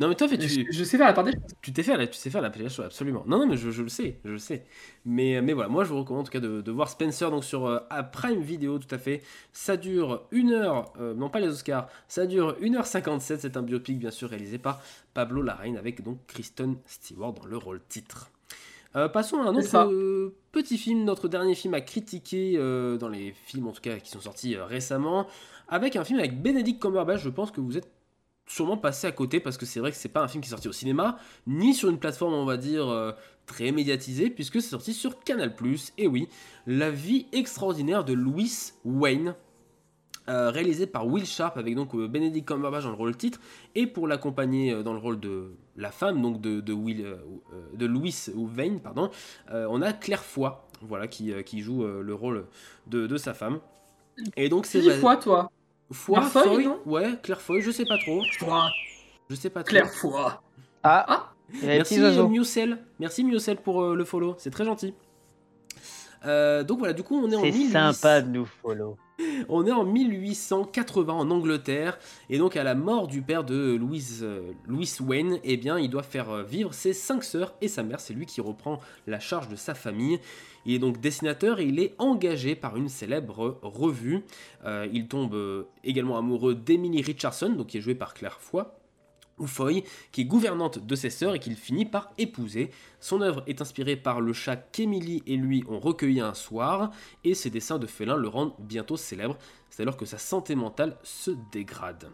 Non mais toi fait, tu je, je sais faire attendez tu t'es fait tu sais faire la playlist absolument non non mais je, je le sais je le sais mais mais voilà moi je vous recommande en tout cas de, de voir Spencer donc sur euh, à Prime Video tout à fait ça dure une heure euh, non pas les Oscars ça dure une heure cinquante-sept c'est un biopic bien sûr réalisé par Pablo Larraín avec donc Kristen Stewart dans le rôle titre. Euh, passons à un autre euh, petit film, notre dernier film à critiquer euh, dans les films en tout cas qui sont sortis euh, récemment avec un film avec Benedict Cumberbatch. Je pense que vous êtes sûrement passé à côté, parce que c'est vrai que c'est pas un film qui est sorti au cinéma, ni sur une plateforme, on va dire, euh, très médiatisée, puisque c'est sorti sur Canal plus. Et oui, La vie extraordinaire de Louis Wayne, euh, réalisé par Will Sharp, avec donc euh, Benedict Cumberbatch dans le rôle titre, et pour l'accompagner euh, dans le rôle de la femme, donc de, de, Will, euh, de Louis Wayne, pardon, euh, on a Claire Foy, voilà, qui, euh, qui joue euh, le rôle de, de sa femme. Et donc c'est... Dis Foy, toi Foy, Claire Foy, Foy non ouais, Claire Foy, je sais pas trop. Foy. Je sais pas trop. Claire Foy. Ah, ah. Merci Miocel, merci Miocel pour euh, le follow, c'est très gentil. Euh, donc voilà, du coup, on est en mille huit cents... sympa de nous follow. On est en mille huit cent quatre-vingts en Angleterre, et donc à la mort du père de Louise, euh, Louis Wayne, eh bien, il doit faire vivre ses cinq sœurs et sa mère. C'est lui qui reprend la charge de sa famille. Il est donc dessinateur et il est engagé par une célèbre revue. Euh, il tombe euh, également amoureux d'Emily Richardson, donc qui est jouée par Claire Foy, ou Foy, qui est gouvernante de ses sœurs et qu'il finit par épouser. Son œuvre est inspirée par le chat qu'Emily et lui ont recueilli un soir, et ses dessins de félin le rendent bientôt célèbre. C'est alors que sa santé mentale se dégrade.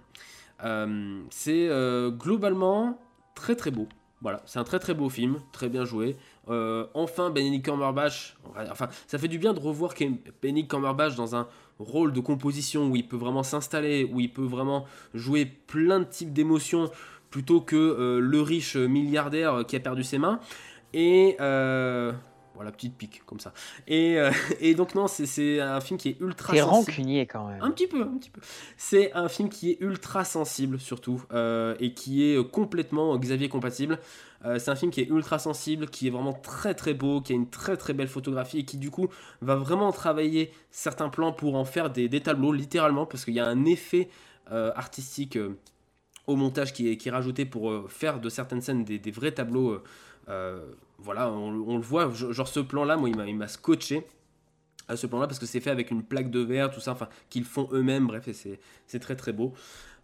Euh, c'est euh, globalement très très beau. Voilà, c'est un très très beau film, très bien joué. Euh, enfin, Benedict Cumberbatch, enfin, ça fait du bien de revoir Benedict Cumberbatch dans un rôle de composition où il peut vraiment s'installer, où il peut vraiment jouer plein de types d'émotions, plutôt que euh, le riche milliardaire qui a perdu ses mains. Et euh, voilà, petite pique comme ça. Et, euh, et donc non, c'est, c'est un film qui est ultra sensible. C'est rancunier quand même. Un petit peu, un petit peu. C'est un film qui est ultra sensible surtout, euh, et qui est complètement Xavier compatible. Euh, c'est un film qui est ultra sensible, qui est vraiment très très beau, qui a une très très belle photographie, et qui du coup va vraiment travailler certains plans pour en faire des, des tableaux, littéralement, parce qu'il y a un effet euh, artistique euh, au montage qui est, qui est rajouté pour euh, faire de certaines scènes des, des vrais tableaux. Euh, Euh, voilà, on, on le voit, genre ce plan-là, moi, il m'a, il m'a scotché à ce plan-là, parce que c'est fait avec une plaque de verre, tout ça, enfin, qu'ils font eux-mêmes, bref, et c'est, c'est très très beau.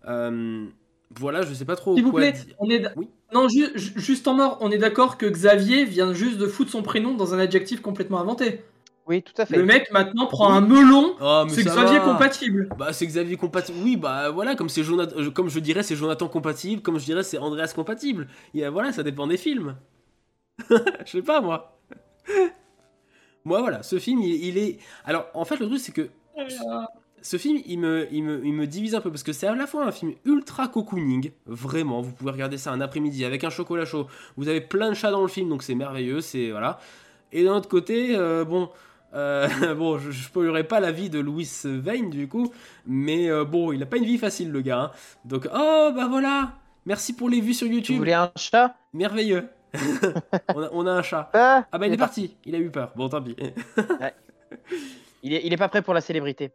Euh, voilà, je sais pas trop. S'il vous plaît, dire. On est d- oui non, ju- juste en mort, on est d'accord que Xavier vient juste de foutre son prénom dans un adjectif complètement inventé. Oui, tout à fait. Le mec maintenant prend oui. un melon, oh, c'est Xavier va. compatible. Bah, c'est Xavier compatible, oui, bah voilà, comme, c'est Jonathan, comme je dirais, c'est Jonathan compatible, comme je dirais, c'est Andreas compatible. Et voilà, ça dépend des films. Je sais pas, moi. Moi, voilà, ce film, il, il est... Alors, en fait, le truc, c'est que ce, ce film, il me, il, me, il me divise un peu, parce que c'est à la fois un film ultra cocooning, vraiment, vous pouvez regarder ça un après-midi avec un chocolat chaud, vous avez plein de chats dans le film, donc c'est merveilleux, c'est... Voilà. Et d'un autre côté, euh, bon... Euh, bon, je, je spoilerai pas la vie de Louis Wayne, du coup, mais euh, bon, il a pas une vie facile, le gars, hein. Donc, oh, bah voilà, merci pour les vues sur YouTube. Vous voulez un chat ? Merveilleux. on, a, on a un chat. Ah, ah bah il, il est parti. parti, il a eu peur. Bon, tant pis. Ouais. Il est il est pas prêt pour la célébrité.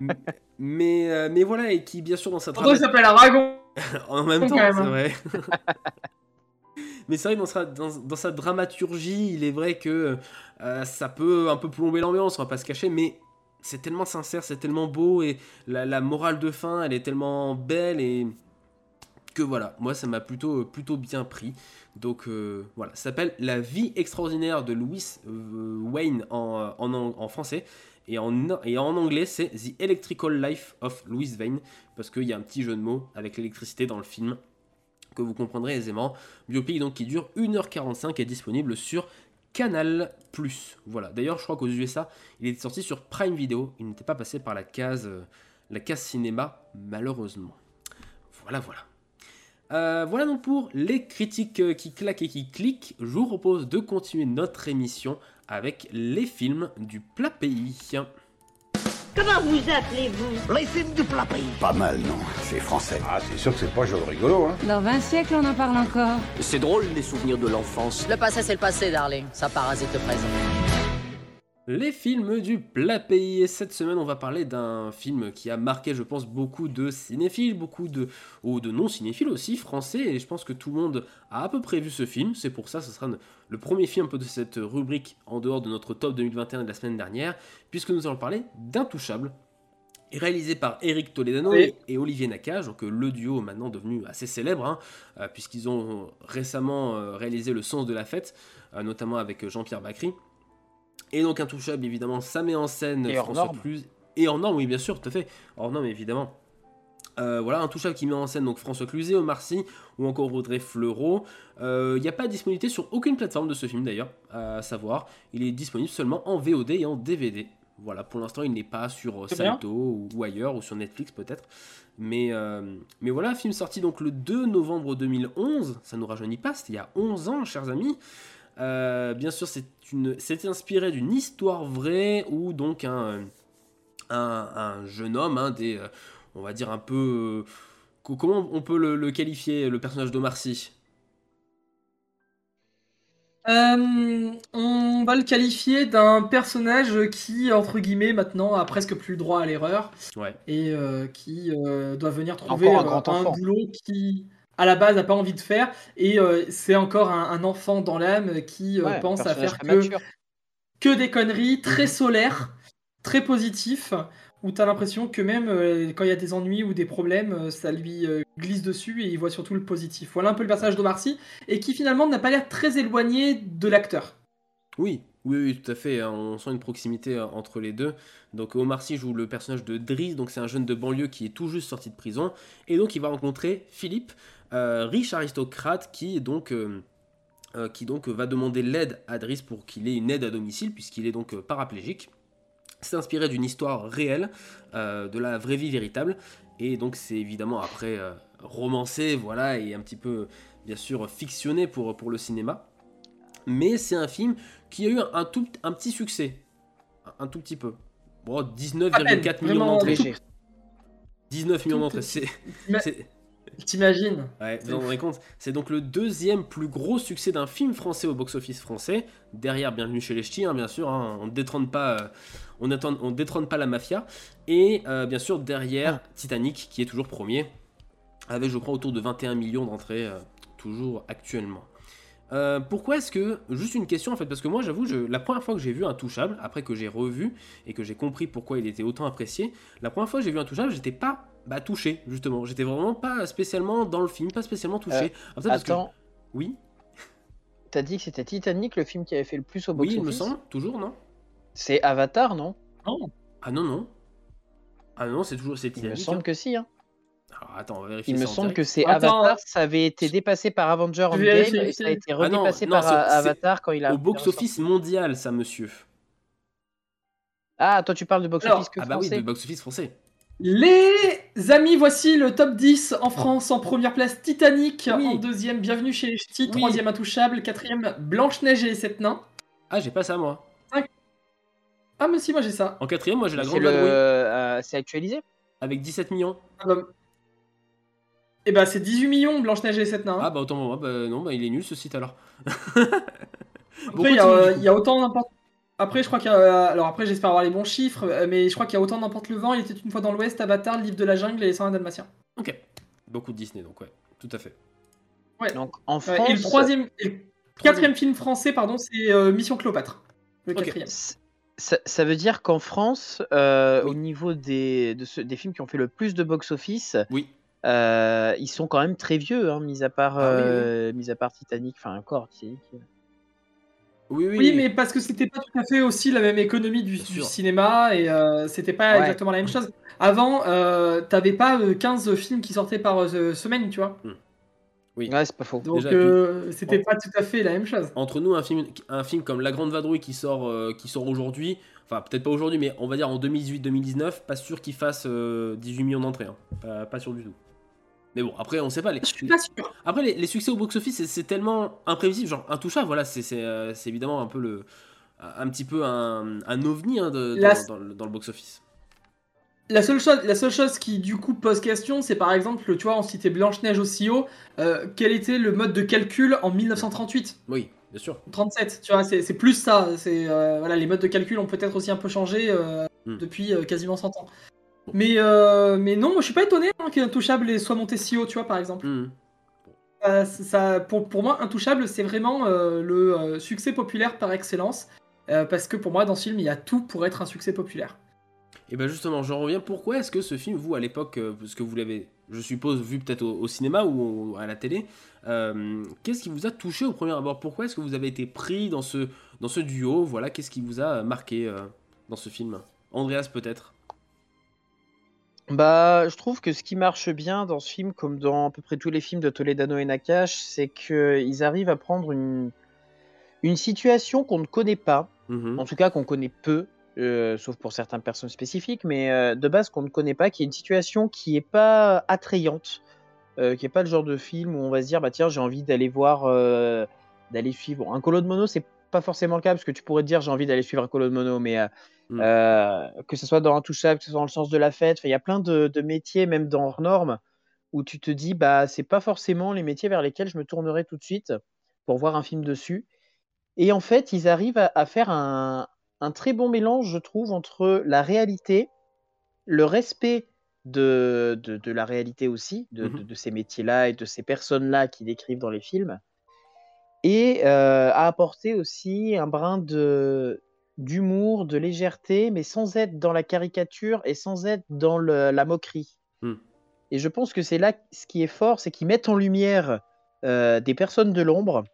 mais, mais mais voilà, et qui bien sûr dans sa trame. Pourquoi il s'appelle Aragon ? En même temps, c'est vrai. Mais c'est vrai que dans sa, dans, dans sa dramaturgie, il est vrai que euh, ça peut un peu plomber l'ambiance, on va pas se cacher, mais c'est tellement sincère, c'est tellement beau, et la, la morale de fin, elle est tellement belle, et que voilà, moi ça m'a plutôt, plutôt bien pris. Donc euh, voilà, ça s'appelle La vie extraordinaire de Louis euh, Wayne en, en, en français, et en, et en anglais c'est The Electrical Life of Louis Wayne, parce qu'il y a un petit jeu de mots avec l'électricité dans le film que vous comprendrez aisément. Biopic donc qui dure une heure quarante-cinq et est disponible sur Canal plus. Voilà, d'ailleurs je crois qu'aux U S A il est sorti sur Prime Video, il n'était pas passé par la case, euh, la case cinéma malheureusement. Voilà voilà. Euh, voilà donc pour les critiques qui claquent et qui cliquent. Je vous propose de continuer notre émission avec les films du plat pays. Comment vous appelez-vous ? Les films du plat pays. Pas mal, non ? C'est français. Ah, c'est sûr que c'est pas joli rigolo, hein ? Dans vingt siècles, on en parle encore. C'est drôle, les souvenirs de l'enfance. Le passé, c'est le passé, darling. Ça parasite le présent. Les films du plat pays, et cette semaine on va parler d'un film qui a marqué je pense beaucoup de cinéphiles, beaucoup de, ou de non-cinéphiles aussi, français, et je pense que tout le monde a à peu près vu ce film, c'est pour ça que ce sera le premier film un peu de cette rubrique en dehors de notre top deux mille vingt et un de la semaine dernière, puisque nous allons parler d'Intouchables, réalisé par Eric Toledano oui. et Olivier Nacquage, donc le duo maintenant devenu assez célèbre, hein, puisqu'ils ont récemment réalisé Le sens de la fête, notamment avec Jean-Pierre Bacri. Et donc Intouchable, évidemment, ça met en scène François Cluzet. Et hors norme, oui, bien sûr, tout à fait. Hors norme, évidemment. Euh, voilà, Intouchable qui met en scène donc François Cluzet, Omar Sy ou encore Audrey Fleurot. Il euh, n'y a pas de disponibilité sur aucune plateforme de ce film d'ailleurs, à savoir, il est disponible seulement en V O D et en D V D. Voilà, pour l'instant, il n'est pas sur Salto ou, ou ailleurs, ou sur Netflix peut-être. Mais, euh, mais voilà, film sorti donc le deux novembre deux mille onze. Ça ne nous rajeunit pas, c'était il y a onze ans, chers amis. Euh, bien sûr, c'est une, c'est inspiré d'une histoire vraie où donc un, un, un jeune homme, hein, des, on va dire un peu... Euh, comment on peut le, le qualifier, le personnage d'Omar Sy ? Euh, on va le qualifier d'un personnage qui, entre guillemets, maintenant a presque plus droit à l'erreur, ouais. et euh, qui euh, doit venir trouver un, euh, un boulot qui, à la base, n'a pas envie de faire. Et euh, c'est encore un, un enfant dans l'âme qui euh, ouais, pense à faire que, que des conneries, très solaire, très positif, où t'as l'impression que même euh, quand il y a des ennuis ou des problèmes, euh, ça lui euh, glisse dessus et il voit surtout le positif. Voilà un peu le personnage d'Omar Sy, et qui finalement n'a pas l'air très éloigné de l'acteur. Oui, oui, oui, tout à fait. On sent une proximité entre les deux. Donc Omar Sy joue le personnage de Driss, donc c'est un jeune de banlieue qui est tout juste sorti de prison, et donc il va rencontrer Philippe, euh, riche aristocrate qui est donc... Euh, euh, qui donc va demander l'aide à Driss pour qu'il ait une aide à domicile, puisqu'il est donc euh, paraplégique. C'est inspiré d'une histoire réelle, euh, de la vraie vie véritable, et donc c'est évidemment après euh, romancé, voilà, et un petit peu, bien sûr, fictionné pour, pour le cinéma. Mais c'est un film qui a eu un, un, tout, un petit succès, un, un tout petit peu. Bon, dix-neuf virgule quatre millions d'entrées. dix-neuf millions d'entrées, c'est... c'est... T'imagines ? Ouais, vous en rendez compte. C'est donc le deuxième plus gros succès d'un film français au box-office français, derrière Bienvenue chez les Ch'tis, hein, bien sûr, hein, on ne détrône pas, euh, on attend, on détrône pas la mafia, et euh, bien sûr derrière Titanic, qui est toujours premier, avec je crois autour de vingt et un millions d'entrées, euh, toujours actuellement. Euh, pourquoi est-ce que, juste une question en fait, parce que moi j'avoue, je, la première fois que j'ai vu Intouchable, après que j'ai revu et que j'ai compris pourquoi il était autant apprécié, la première fois que j'ai vu Intouchable, j'étais pas bah, touché justement, j'étais vraiment pas spécialement dans le film, pas spécialement touché. Euh, Attends, parce que... oui. T'as dit que c'était Titanic le film qui avait fait le plus au box-office ? Oui, il me semble, toujours, non ? C'est Avatar, non ? Non. Ah non, non. Ah non, c'est toujours c'est Titanic. Il me semble hein. que si, hein. Alors, attends, on va vérifier. Il me semble que c'est attends. Avatar, ça avait été dépassé par Avenger Endgame et ça a été redépassé ah non, non, par c'est, Avatar c'est quand il a. Au box-office mondial, ça, monsieur. Ah, toi, tu parles de box-office que ah bah français. Ah oui, de box-office français. Les amis, voici le top dix en France. En première place, Titanic. Oui. En deuxième, Bienvenue chez les Ch'tis. Oui. Troisième, Intouchable. Quatrième, Blanche-Neige et les Sept Nains. Ah, j'ai pas ça, moi. Cinq... Ah, mais si, moi, j'ai ça. En quatrième, moi, j'ai la grande le... euh, C'est actualisé. Avec dix-sept millions. Ah, bah... Eh ben c'est dix-huit millions Blanche-Neige et les Sept Nains. Ah bah autant, bah, non, bah il est nul ce site alors. Après il y, euh, y a autant n'importe. Après je crois qu'il y a, alors après j'espère avoir les bons chiffres, mais je crois qu'il y a autant n'importe le vent. Il était une fois dans l'Ouest, Avatar, le Livre de la Jungle et les cent un Dalmatiens. Ok. Beaucoup de Disney donc ouais, tout à fait. Ouais. Donc en France. Et le troisième, et le quatrième film français pardon, c'est euh, Mission Cléopâtre. Le quatrième. Okay. Ça, ça veut dire qu'en France, euh, oui. au niveau des de ce, des films qui ont fait le plus de box-office. Oui. Euh, ils sont quand même très vieux, hein, mis à part, ah, oui, oui. Euh, mis à part Titanic, enfin encore Titanic. Oui, oui, oui, mais parce que c'était pas tout à fait aussi la même économie du, du cinéma et euh, c'était pas ouais. exactement la même chose. Avant, euh, t'avais pas quinze films qui sortaient par euh, semaine, tu vois. Hmm. Oui, ouais, c'est pas faux. Donc Déjà, euh, puis, c'était entre, pas tout à fait la même chose. Entre nous, un film, un film comme La Grande Vadrouille qui sort, euh, qui sort aujourd'hui, enfin peut-être pas aujourd'hui, mais on va dire en deux mille dix-huit deux mille dix-neuf, pas sûr qu'il fasse euh, dix-huit millions d'entrées, hein. pas, pas sûr du tout. Mais bon, après, on sait pas. Les... Je suis pas sûr. Après, les, les succès au box-office, c'est, c'est tellement imprévisible. Genre, Intouchable, voilà, c'est, c'est, euh, c'est évidemment un peu le. Un petit peu un, un ovni hein, de, la... dans, dans, dans le box-office. La seule, chose, la seule chose qui, du coup, pose question, c'est par exemple, tu vois, on citait Blanche-Neige aussi haut. Euh, quel était le mode de calcul en mille neuf cent trente-huit ? Oui, bien sûr. trente-sept, tu vois, c'est, c'est plus ça. C'est, euh, voilà, les modes de calcul ont peut-être aussi un peu changé euh, mm. depuis euh, quasiment cent ans. Mais, euh, mais non, moi je suis pas étonné hein, qu'Intouchable soit monté si haut, tu vois, par exemple. Mm. Euh, ça, pour, pour moi, Intouchable, c'est vraiment euh, le euh, succès populaire par excellence. Euh, parce que pour moi, dans ce film, il y a tout pour être un succès populaire. Et bien justement, j'en reviens. Pourquoi est-ce que ce film, vous, à l'époque, euh, parce que vous l'avez, je suppose, vu peut-être au, au cinéma ou au, à la télé, euh, qu'est-ce qui vous a touché au premier abord ? Pourquoi est-ce que vous avez été pris dans ce, dans ce duo ? Voilà, qu'est-ce qui vous a marqué euh, dans ce film ? Andreas, peut-être ? Bah, je trouve que ce qui marche bien dans ce film, comme dans à peu près tous les films de Toledano et Nakache, c'est qu'ils arrivent à prendre une, une situation qu'on ne connaît pas, mmh. en tout cas qu'on connaît peu, euh, sauf pour certaines personnes spécifiques, mais euh, de base qu'on ne connaît pas, qui est une situation qui n'est pas attrayante, euh, qui n'est pas le genre de film où on va se dire, bah tiens, j'ai envie d'aller voir, euh, d'aller suivre. Bon, un colo de mono, c'est pas forcément le cas, parce que tu pourrais te dire j'ai envie d'aller suivre un colo de mono, mais euh, mmh. euh, que ce soit dans Intouchable, que ce soit dans Le Sens de la Fête, il y a plein de, de métiers, même dans Hors Normes, où tu te dis bah c'est pas forcément les métiers vers lesquels je me tournerai tout de suite pour voir un film dessus. Et en fait, ils arrivent à, à faire un, un très bon mélange, je trouve, entre la réalité, le respect de, de, de la réalité aussi, de, mmh. de, de ces métiers-là et de ces personnes-là qui décrivent dans les films, et euh, à apporter aussi un brin de, d'humour, de légèreté, mais sans être dans la caricature et sans être dans le, la moquerie. Mmh. Et je pense que c'est là ce qui est fort, c'est qu'ils mettent en lumière euh, des personnes de l'ombre,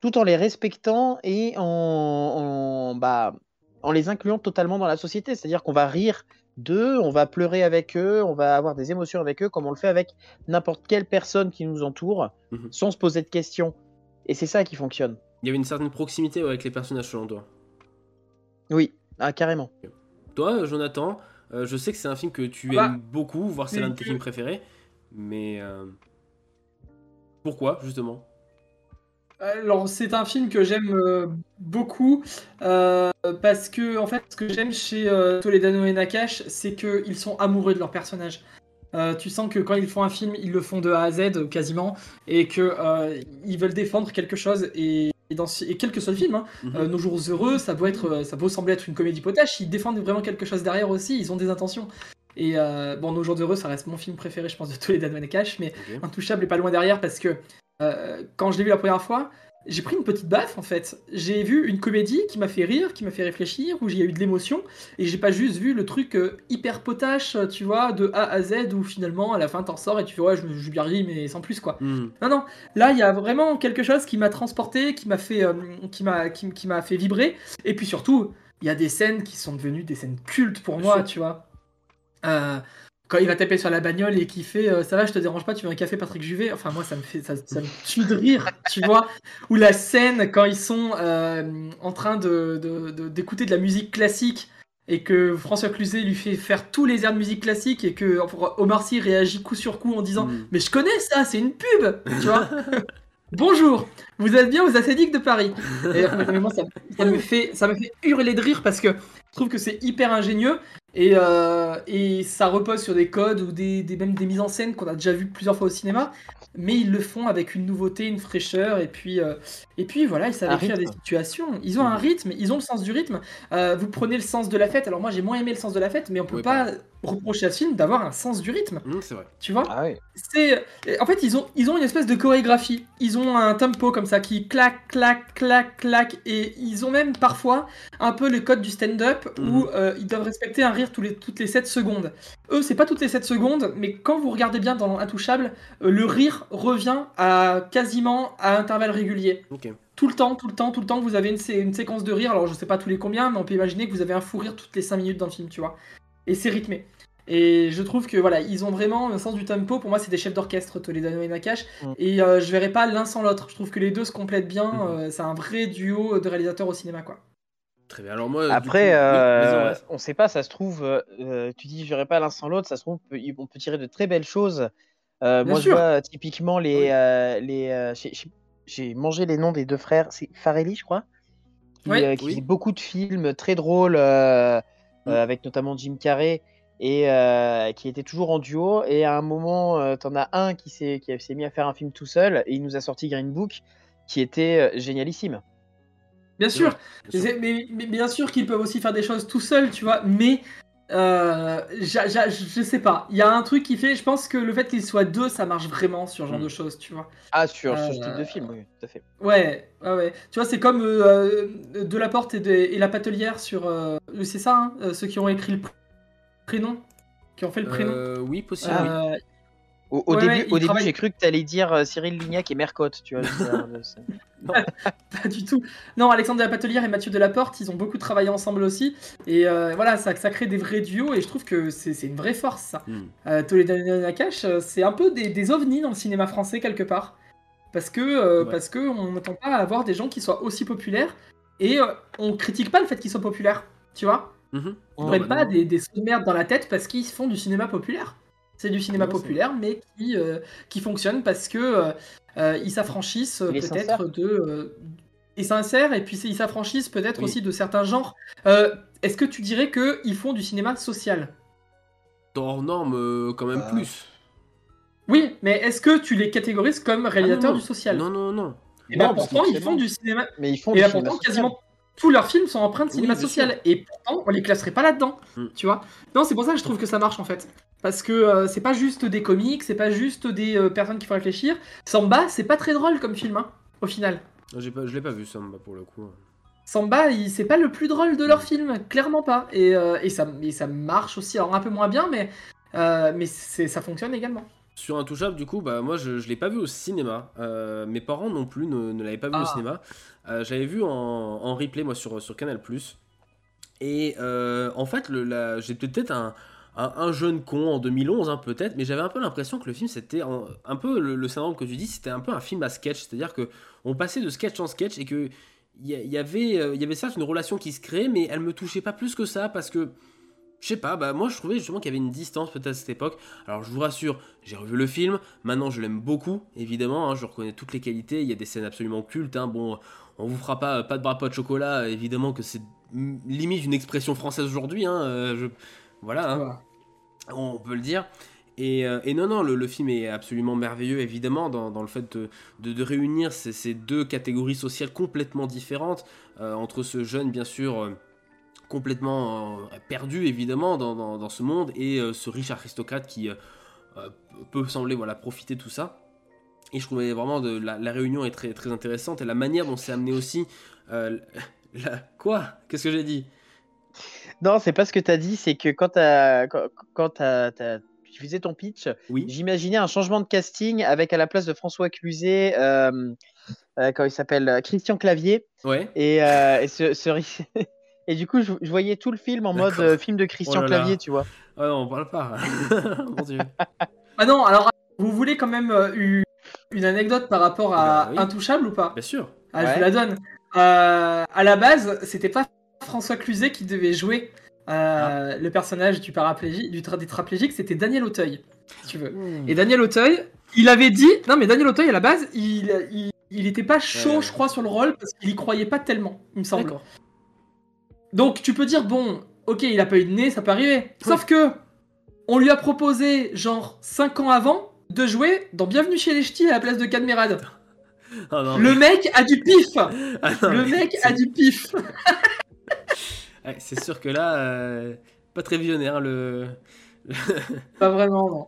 tout en les respectant et en, en, bah, en les incluant totalement dans la société. C'est-à-dire qu'on va rire d'eux, on va pleurer avec eux, on va avoir des émotions avec eux, comme on le fait avec n'importe quelle personne qui nous entoure, mmh. sans se poser de questions. Et c'est ça qui fonctionne. Il y avait une certaine proximité avec les personnages selon toi. Oui, ah, carrément. Toi, Jonathan, euh, je sais que c'est un film que tu bah, aimes beaucoup, voire c'est l'un de tes films préférés, mais euh, pourquoi justement ? Alors, c'est un film que j'aime euh, beaucoup euh, parce que, en fait, ce que j'aime chez euh, Toledano et Nakache, c'est qu'ils sont amoureux de leurs personnages. Euh, tu sens que quand ils font un film, ils le font de A à Z quasiment, et qu'ils euh, veulent défendre quelque chose, et, et, dans, et quel que soit le film, hein, mm-hmm. euh, Nos Jours Heureux, ça peut, être, ça peut sembler être une comédie potache, ils défendent vraiment quelque chose derrière aussi, ils ont des intentions. Et euh, bon, Nos Jours Heureux, ça reste mon film préféré, je pense, de Toledano et Nakache, mais okay. Intouchable est pas loin derrière, parce que euh, quand je l'ai vu la première fois, j'ai pris une petite baffe en fait. J'ai vu une comédie qui m'a fait rire, qui m'a fait réfléchir, où il y a eu de l'émotion, et j'ai pas juste vu le truc euh, hyper potache, tu vois, de A à Z, où finalement à la fin t'en sors et tu fais ouais, je me bien ri, mais sans plus quoi. Mm. Non, non, là il y a vraiment quelque chose qui m'a transporté, qui m'a fait, euh, qui m'a, qui, qui m'a fait vibrer, et puis surtout, il y a des scènes qui sont devenues des scènes cultes pour moi, tu vois. Euh. Quand il va taper sur la bagnole et qu'il fait euh, ça va, je te dérange pas, tu veux un café, Patrick Juvet. Enfin, moi, ça me fait, ça, ça me tue de rire, tu vois. Ou la scène quand ils sont euh, en train de, de, de, d'écouter de la musique classique et que François Cluzet lui fait faire tous les airs de musique classique et que Omar Sy réagit coup sur coup en disant mmh. mais je connais ça, c'est une pub, tu vois. Bonjour, vous êtes bien aux Acédiques de Paris. Et moi, ça, ça me fait, ça me fait hurler de rire parce que je trouve que c'est hyper ingénieux. Et, euh, et ça repose sur des codes ou des, des, même des mises en scène qu'on a déjà vues plusieurs fois au cinéma, mais ils le font avec une nouveauté, une fraîcheur, et puis, euh, et puis voilà, ils savent écrire des situations. Ils ont un rythme, ils ont le sens du rythme. Euh, vous prenez Le Sens de la Fête, alors moi j'ai moins aimé Le Sens de la Fête, mais on peut oui, pas pareil. reprocher à ce film d'avoir un sens du rythme. Mmh, c'est vrai. Tu vois ah, oui. c'est, en fait, ils ont, ils ont une espèce de chorégraphie, ils ont un tempo comme ça qui claque, claque, claque, claque, et ils ont même parfois un peu le code du stand-up mmh. où euh, ils doivent respecter un rythme Tous les, toutes les sept secondes. Eux, c'est pas toutes les sept secondes, mais quand vous regardez bien dans Intouchable, euh, le rire revient à quasiment à intervalles réguliers. Okay. Tout le temps, tout le temps, tout le temps, vous avez une, sé- une séquence de rire. Alors, je sais pas tous les combien, mais on peut imaginer que vous avez un fou rire toutes les cinq minutes dans le film, tu vois. Et c'est rythmé. Et je trouve que voilà, ils ont vraiment un sens du tempo. Pour moi, c'est des chefs d'orchestre, Toledano et Nakache. Mmh. Et euh, je verrai pas l'un sans l'autre. Je trouve que les deux se complètent bien. Mmh. Euh, c'est un vrai duo de réalisateurs au cinéma, quoi. Très bien. Alors moi, après, coup, euh, on ne sait pas, ça se trouve, euh, tu dis, j'irai pas l'un sans l'autre, ça se trouve, on peut tirer de très belles choses. Euh, moi, sûr. je vois typiquement les, oui. euh, les, euh, j'ai, j'ai, j'ai mangé les noms des deux frères, c'est Farelli, je crois, qui, oui. euh, qui oui. fait beaucoup de films très drôles, euh, oui. euh, avec notamment Jim Carrey, et euh, qui était toujours en duo. Et à un moment, euh, t'en as un qui s'est, qui s'est mis à faire un film tout seul, et il nous a sorti Green Book, qui était euh, génialissime. Bien sûr, ouais, bien sûr. Mais, mais bien sûr qu'ils peuvent aussi faire des choses tout seuls, tu vois, mais euh, j'a, j'a, je sais pas, il y a un truc qui fait, je pense que le fait qu'ils soient deux, ça marche vraiment sur ce genre mmh. de choses, tu vois. Ah, sur euh, ce type de film, oui, tout à fait. Ouais, ouais, ouais. Tu vois, c'est comme euh, Delaporte et, de, et La Patelière sur, euh, c'est ça, hein, ceux qui ont écrit le prénom, qui ont fait le prénom. Euh, oui, possible, euh, oui. Au, au ouais, début, ouais, au début j'ai cru que t'allais dire Cyril Lignac et Mercotte, tu vois. Non. Pas du tout. Non, Alexandre de la Patelière et Mathieu Delaporte, ils ont beaucoup travaillé ensemble aussi. Et euh, voilà, ça, ça crée des vrais duos et je trouve que c'est une vraie force, ça. Mm. Euh, Toledo Nakache, c'est un peu des, des ovnis dans le cinéma français, quelque part. Parce que euh, ouais. parce que on n'attend pas à avoir des gens qui soient aussi populaires et euh, on critique pas le fait qu'ils soient populaires, tu vois. Mm-hmm. On ne pas des, des sauts de merde dans la tête parce qu'ils font du cinéma populaire. C'est du cinéma non, populaire, mais qui, euh, qui fonctionne parce que euh, ils s'affranchissent peut-être de... Euh, et sincères, et puis ils s'affranchissent peut-être oui. aussi de certains genres. Euh, Est-ce que tu dirais qu'ils font du cinéma social? Hors norme, quand même euh... plus. Oui, mais est-ce que tu les catégorises comme réalisateurs ah non, non. du social? Non, non, non. Et non, bah, pourtant, ils font du cinéma... Mais ils font et du là, cinéma pourtant, social. Quasiment... tous leurs films sont empreintes cinéma oui, social et pourtant on les classerait pas là-dedans, mm. tu vois. Non, c'est pour ça que je trouve que ça marche en fait, parce que euh, c'est pas juste des comiques, c'est pas juste des euh, personnes qui font réfléchir. Samba, c'est pas très drôle comme film, hein, au final. J'ai pas, je l'ai pas vu Samba pour le coup. Samba, il, c'est pas le plus drôle de leur film, clairement pas. Et, euh, et, ça, et ça marche aussi, alors un peu moins bien, mais euh, mais ça fonctionne également. Sur Intouchable, du coup, bah, moi, je ne l'ai pas vu au cinéma. Euh, mes parents non plus ne, ne l'avaient pas vu ah. au cinéma. Euh, J'avais vu en, en replay, moi, sur, sur Canal plus. Et euh, en fait, j'ai peut-être un... Un, un jeune con en deux mille onze, hein, peut-être, mais j'avais un peu l'impression que le film, c'était un, un peu le, le syndrome que tu dis, c'était un peu un film à sketch, c'est-à-dire qu'on passait de sketch en sketch et qu'il y, y, avait, euh, y avait certes une relation qui se créait, mais elle me touchait pas plus que ça, parce que, je sais pas, bah, moi je trouvais justement qu'il y avait une distance peut-être à cette époque. Alors je vous rassure, j'ai revu le film, maintenant je l'aime beaucoup, évidemment, hein, je reconnais toutes les qualités, il y a des scènes absolument cultes, hein, bon, on vous fera pas, pas de bras, pas de chocolat, évidemment que c'est limite une expression française aujourd'hui, hein, euh, je... voilà, hein. Voilà. On peut le dire. Et, euh, et non, non, le, le film est absolument merveilleux, évidemment, dans, dans le fait de, de, de réunir ces, ces deux catégories sociales complètement différentes, euh, entre ce jeune, bien sûr, euh, complètement euh, perdu, évidemment, dans, dans, dans ce monde, et euh, ce riche aristocrate qui euh, peut sembler voilà, profiter de tout ça. Et je trouvais vraiment de, la, la réunion est très, très intéressante, et la manière dont c'est amené aussi... Euh, la... Quoi ? Qu'est-ce que j'ai dit ? Non, c'est pas ce que t'as dit, c'est que quand t'as, quand, quand t'as, t'as, tu faisais ton pitch, oui. J'imaginais un changement de casting avec à la place de François Cluzet, euh, euh, quand il s'appelle Christian Clavier, ouais. et, euh, et, ce, ce... et du coup je, je voyais tout le film en mode euh, film de Christian oh là là. Clavier, tu vois. Ah non, on parle pas. Mon Dieu. Ah non, alors vous voulez quand même euh, une anecdote par rapport à bah, oui. Intouchable ou pas? Bien sûr. Ah, ouais. Je vous la donne. Euh, à la base, c'était pas François Cluzet qui devait jouer euh, ah. le personnage du paraplégique, du tra- des tétraplégiques, c'était Daniel Auteuil, si tu veux. Mmh. Et Daniel Auteuil, il avait dit, non mais Daniel Auteuil à la base, il, il, il était pas chaud, ouais. je crois, sur le rôle parce qu'il y croyait pas tellement, il me semble. D'accord. Donc tu peux dire bon, ok, il a pas eu de nez, ça peut arriver. Mmh. Sauf que on lui a proposé genre cinq ans avant de jouer dans Bienvenue chez les Ch'tis à la place de Cadmerade. Oh, non, le mais... mec a du pif. Ah, non, le mec a du pif. Ouais, c'est sûr que là, euh, pas très visionnaire, le... le... Pas vraiment, non.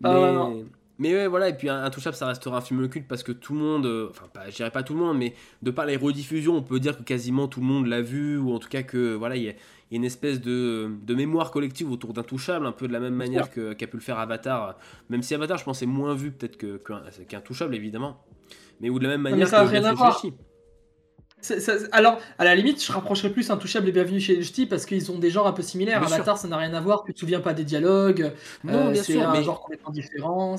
Pas mais... vraiment. Mais ouais, voilà, et puis Intouchable, ça restera un film culte parce que tout le monde, euh, enfin, pas, je dirais pas tout le monde, mais de par les rediffusions, on peut dire que quasiment tout le monde l'a vu, ou en tout cas que, voilà, il y, y a une espèce de, de mémoire collective autour d'Intouchable, un peu de la même manière que, qu'a pu le faire Avatar, même si Avatar, je pense, est moins vu peut-être que, que, qu'Intouchable, évidemment, mais ou de la même manière que Wallace et Gromit. Ça, ça, alors, à la limite, je rapprocherais plus Intouchable et Bienvenue chez les Ch'tis parce qu'ils ont des genres un peu similaires. Bien Avatar, sûr. Ça n'a rien à voir, tu te souviens pas des dialogues. Non, euh, bien sûr, un mais... genre complètement différent.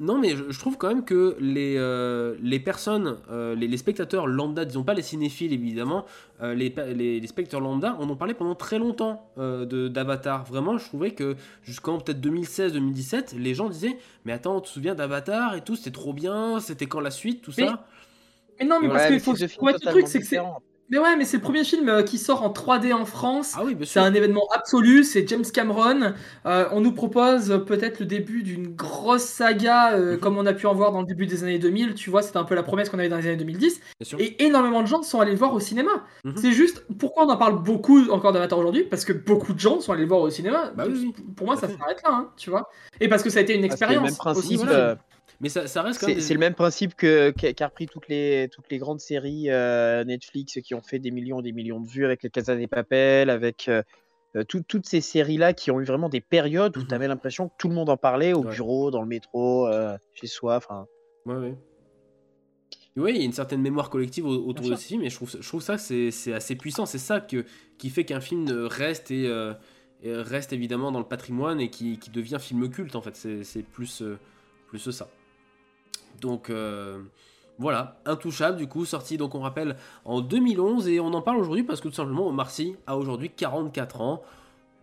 Non, mais je, je trouve quand même que les, euh, les personnes, euh, les, les spectateurs lambda, disons pas les cinéphiles évidemment, euh, les, les, les spectateurs lambda, on en parlait pendant très longtemps euh, d'Avatar. Vraiment, je trouvais que jusqu'en peut-être deux mille seize deux mille dix-sept, les gens disaient mais attends, tu te souviens d'Avatar et tout, c'était trop bien, c'était quand la suite, tout mais... ça. Mais non, mais ouais, parce qu'il faut mettre le truc, c'est que c'est. Mais ouais, mais c'est le premier film qui sort en trois D en France. Ah oui, c'est un événement absolu, c'est James Cameron. Euh, on nous propose peut-être le début d'une grosse saga, euh, mm-hmm. comme on a pu en voir dans le début des années deux mille. Tu vois, c'était un peu la promesse qu'on avait dans les années deux mille dix. Et énormément de gens sont allés le voir au cinéma. Mm-hmm. C'est juste, pourquoi on en parle beaucoup encore d'Avatar aujourd'hui? Parce que beaucoup de gens sont allés le voir au cinéma. Bah, oui, oui. Pour moi, ça s'arrête là, hein, tu vois. Et parce que ça a été une expérience aussi. Voilà. Euh... Mais ça, ça reste quand même. Des... C'est le même principe que qu'a repris toutes les toutes les grandes séries euh, Netflix qui ont fait des millions des millions de vues avec les Casa de Papel, avec euh, tout, toutes ces séries là qui ont eu vraiment des périodes où mm-hmm. tu avais l'impression que tout le monde en parlait au ouais. bureau, dans le métro, euh, chez soi, enfin. Ouais, ouais. oui, il y a une certaine mémoire collective autour de ces films, et je trouve, je trouve ça que c'est, c'est assez puissant. C'est ça que, qui fait qu'un film reste, et, euh, reste évidemment dans le patrimoine et qui, qui devient film culte, en fait. C'est, c'est plus, euh, plus ça. Donc, euh, voilà. Intouchable, du coup, sorti, donc on rappelle, en deux mille onze, et on en parle aujourd'hui parce que tout simplement, Omar Sy a aujourd'hui quarante-quatre ans.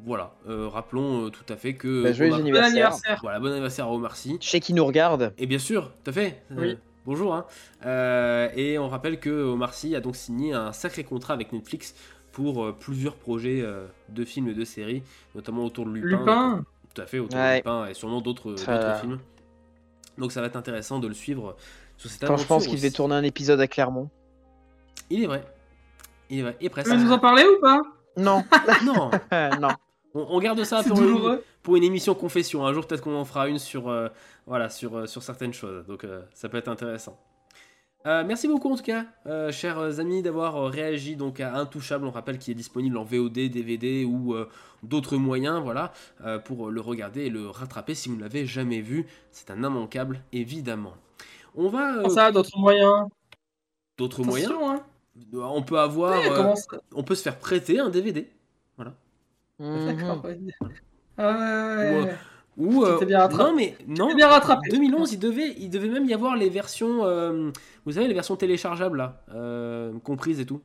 Voilà, euh, rappelons euh, tout à fait que... Bah, joyeux anniversaire. Bon anniversaire. Voilà, bon anniversaire à Omar Sy. Chez qui nous regarde. Et bien sûr, tout à fait. Oui. Euh, bonjour. Hein. Euh, et on rappelle que Omar Sy a donc signé un sacré contrat avec Netflix pour euh, plusieurs projets euh, de films et de séries, notamment autour de Lupin. Lupin donc, tout à fait, autour ouais. de Lupin et sûrement d'autres, d'autres films. Donc ça va être intéressant de le suivre sur cette aventure. Je pense qu'il devait tourner un épisode à Clermont. Il est vrai. Il est vrai. Et presque. Mais vous en parlez ou pas? Non. Non. Non. On garde ça pour une, pour une émission confession. Un jour, peut-être qu'on en fera une sur, euh, voilà, sur, euh, sur certaines choses. Donc, euh, ça peut être intéressant. Euh, merci beaucoup, en tout cas, euh, chers amis, d'avoir réagi donc, à Intouchable. On rappelle qu'il est disponible en V O D, D V D ou euh, d'autres moyens voilà, euh, pour le regarder et le rattraper si vous ne l'avez jamais vu. C'est un immanquable, évidemment. On va... Euh... Ça, d'autres moyens. D'autres Attention, moyens hein. On peut avoir... Ouais, euh, on peut se faire prêter un D V D. Voilà. D'accord. Mmh. Ouais. Ou, ou euh, bien rattrapé. Non mais non. Bien rattrapé. deux mille onze, il devait, il devait même y avoir les versions, euh, vous savez les versions téléchargeables là, euh, comprises et tout.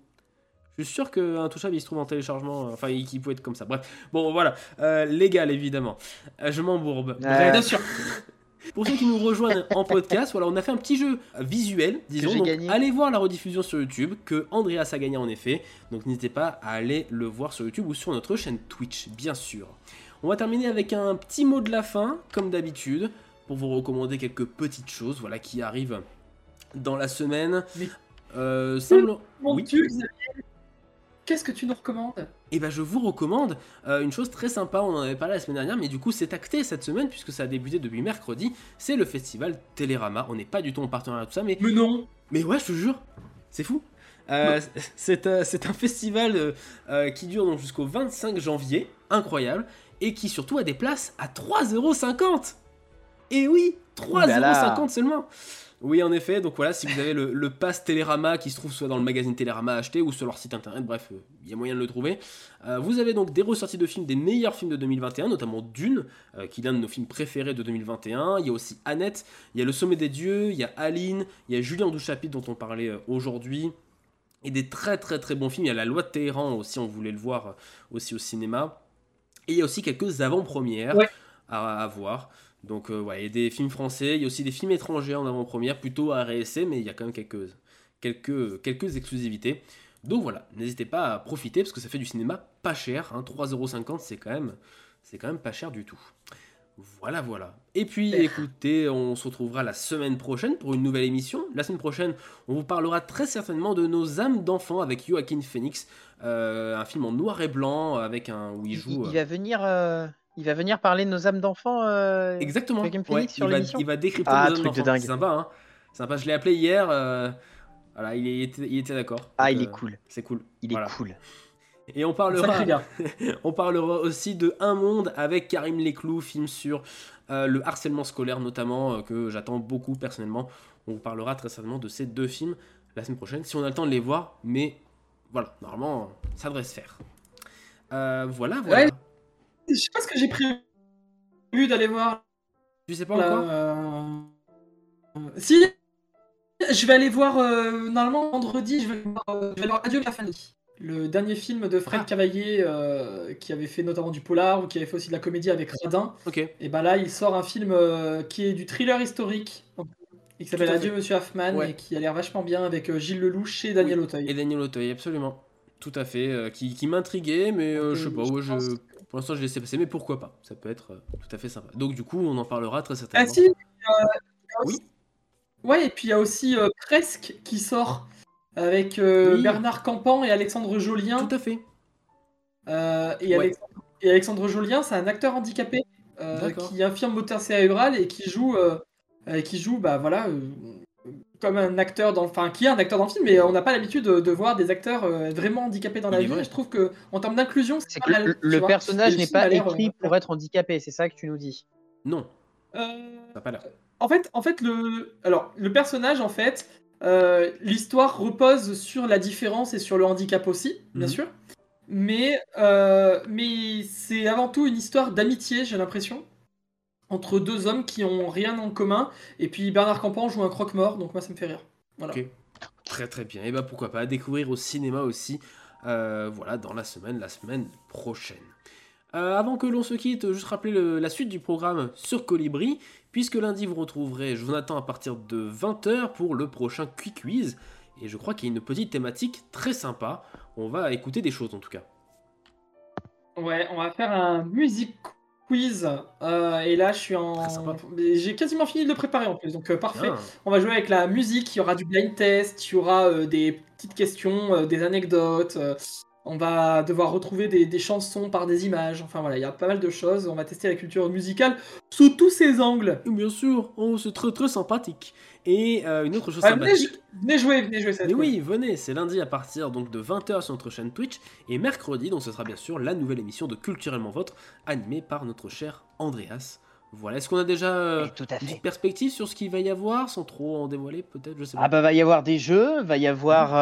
Je suis sûr que Intouchable il se trouve en téléchargement, enfin il, il peut être comme ça. Bref, bon voilà, euh, légal évidemment. Euh, je m'embourbe. Euh... Bien sûr. Pour ceux qui nous rejoignent en podcast, voilà, on a fait un petit jeu visuel, disons. Donc, allez voir la rediffusion sur YouTube que Andreas a gagné en effet. Donc n'hésitez pas à aller le voir sur YouTube ou sur notre chaîne Twitch, bien sûr. On va terminer avec un petit mot de la fin, comme d'habitude, pour vous recommander quelques petites choses, voilà, qui arrivent dans la semaine. Mais... Euh, simple... Mon oui. Dieu, Xavier, qu'est-ce que tu nous recommandes ? Et eh ben je vous recommande euh, une chose très sympa, on en avait parlé la semaine dernière, mais du coup c'est acté cette semaine puisque ça a débuté depuis mercredi, c'est le festival Télérama, on n'est pas du tout en partenariat tout ça, mais... Mais non. Mais ouais je te jure, c'est fou. Euh, c'est, euh, c'est un festival euh, euh, qui dure donc jusqu'au vingt-cinq janvier, incroyable, et qui surtout a des places à trois euros cinquante. Et oui, trois euros cinquante seulement. Oui, en effet, donc voilà, si vous avez le, le pass Télérama qui se trouve soit dans le magazine Télérama à acheter ou sur leur site internet, bref, il euh, y a moyen de le trouver. Euh, vous avez donc des ressorties de films, des meilleurs films de deux mille vingt et un, notamment Dune, euh, qui est l'un de nos films préférés de deux mille vingt et un. Il y a aussi Annette, il y a Le Sommet des Dieux, il y a Aline, il y a Julien Douchapitre dont on parlait euh, aujourd'hui, et des très très très bons films. Il y a La Loi de Téhéran aussi, on voulait le voir euh, aussi au cinéma. Et il y a aussi quelques avant-premières ouais. à, à voir. Donc, euh, ouais, il y a des films français, il y a aussi des films étrangers en avant-première, plutôt à réessayer, mais il y a quand même quelques, quelques, quelques exclusivités. Donc voilà, n'hésitez pas à profiter, parce que ça fait du cinéma pas cher, hein, trois euros cinquante, c'est quand même, c'est quand même pas cher du tout. Voilà, voilà. Et puis, écoutez, on se retrouvera la semaine prochaine pour une nouvelle émission. La semaine prochaine, on vous parlera très certainement de Nos âmes d'enfants avec Joaquin Phoenix, euh, un film en noir et blanc, avec un, où il joue... Il, il va venir... Euh... Il va venir parler de Nos âmes d'enfants. Euh, Exactement. Joaquin Phoenix ouais, sur il, l'émission. Va, il va décrypter ah, Nos âmes d'enfants. C'est sympa, hein. Sympa. Je l'ai appelé hier. Euh... Voilà, il, est, il était d'accord. Ah, donc, il est euh, cool. C'est cool. Il voilà. est cool. Et on parlera. on parlera aussi de Un monde avec Karim Leclou, film sur euh, le harcèlement scolaire notamment euh, que j'attends beaucoup personnellement. On vous parlera très certainement de ces deux films la semaine prochaine si on a le temps de les voir. Mais voilà, normalement, ça devrait se faire. Euh, voilà, voilà. Ouais. Je sais pas ce que j'ai prévu d'aller voir. Tu sais pas encore euh... Si, je vais aller voir, euh, normalement, vendredi, je vais voir, euh, je vais voir Adieu la famille. Le dernier film de Fred ah. Cavaillé, euh, qui avait fait notamment du polar, ou qui avait fait aussi de la comédie avec Radin. Okay. Et ben là, il sort un film euh, qui est du thriller historique, et qui s'appelle Adieu Monsieur Hoffman, ouais. et qui a l'air vachement bien avec euh, Gilles Lelouch et Daniel oui. Auteuil. Et Daniel Auteuil, absolument. Tout à fait. Euh, qui, qui m'intriguait, mais euh, je sais pas, ouais, je... je... Pour l'instant, je laissais passer, mais pourquoi pas ? Ça peut être tout à fait sympa. Donc, du coup, on en parlera très certainement. Ah si, euh, aussi... Oui. Ouais, et puis il y a aussi euh, Presque qui sort avec euh, oui. Bernard Campan et Alexandre Jolien. Tout à fait. Euh, et, ouais. Alexandre... et Alexandre Jolien, c'est un acteur handicapé euh, qui est infirme moteur cérébral et qui joue, euh, et qui joue, bah voilà, euh, comme un acteur dans, enfin, qui est un acteur dans le film, mais on n'a pas l'habitude de, de voir des acteurs euh, vraiment handicapés dans la vie. Et je trouve que, en termes d'inclusion, c'est, c'est pas mal, le, le personnage n'est pas écrit euh, pour être handicapé. C'est ça que tu nous dis ? Non. Euh, ça n'a pas l'air. En fait, en fait, le, alors le personnage, en fait, Euh, l'histoire repose sur la différence et sur le handicap aussi, bien mmh. sûr. Mais, euh, mais c'est avant tout une histoire d'amitié, j'ai l'impression, entre deux hommes qui n'ont rien en commun. Et puis Bernard Campan joue un croque-mort, donc moi ça me fait rire. Voilà. Okay. Très très bien. Et bah pourquoi pas, à découvrir au cinéma aussi, euh, voilà, dans la semaine, la semaine prochaine. Euh, avant que l'on se quitte, juste rappeler le, la suite du programme sur Colibri, puisque lundi vous retrouverez Jonathan à partir de vingt heures pour le prochain Quick Quiz, et je crois qu'il y a une petite thématique très sympa, on va écouter des choses en tout cas. Ouais, on va faire un music quiz, euh, et là je suis en... j'ai quasiment fini de le préparer en plus, donc euh, parfait, ah. On va jouer avec la musique, il y aura du blind test, il y aura euh, des petites questions, euh, des anecdotes... Euh... On va devoir retrouver des, des chansons par des images. Enfin voilà, il y a pas mal de choses. On va tester la culture musicale sous tous ses angles. Bien sûr, oh, c'est très très sympathique. Et euh, une autre chose ah, sympathique... Venez, venez jouer, venez jouer ça. Mais oui, venez, c'est lundi à partir donc, de vingt heures sur notre chaîne Twitch. Et mercredi, donc ce sera bien sûr la nouvelle émission de Culturellement Vôtre, animée par notre cher Andreas. Voilà, est-ce qu'on a déjà euh, une perspective sur ce qu'il va y avoir, sans trop en dévoiler peut-être, je sais pas. Ah bah va y avoir des jeux, va y avoir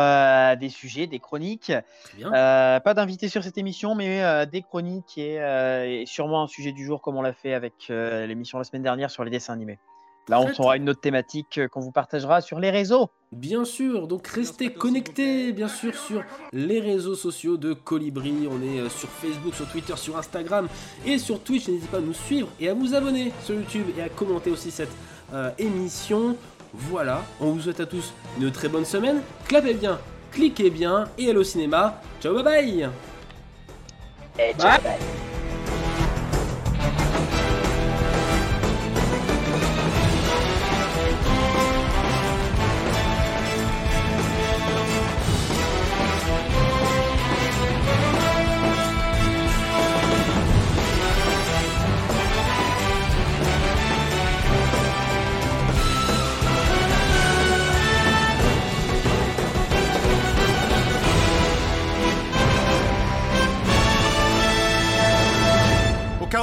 euh, des sujets, des chroniques, euh, pas d'invités sur cette émission, mais euh, des chroniques et, euh, et sûrement un sujet du jour comme on l'a fait avec euh, l'émission la semaine dernière sur les dessins animés. Là, on aura une autre thématique qu'on vous partagera sur les réseaux. Bien sûr, donc restez connectés, bien sûr, sur les réseaux sociaux de Colibri. On est sur Facebook, sur Twitter, sur Instagram et sur Twitch. N'hésitez pas à nous suivre et à vous abonner sur YouTube et à commenter aussi cette euh, émission. Voilà, on vous souhaite à tous une très bonne semaine. Clapez bien, cliquez bien et allez au cinéma. Ciao, bye bye. Et ciao, bye. Bye.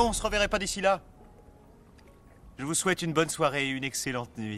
On se reverrait pas d'ici là. Je vous souhaite une bonne soirée et une excellente nuit.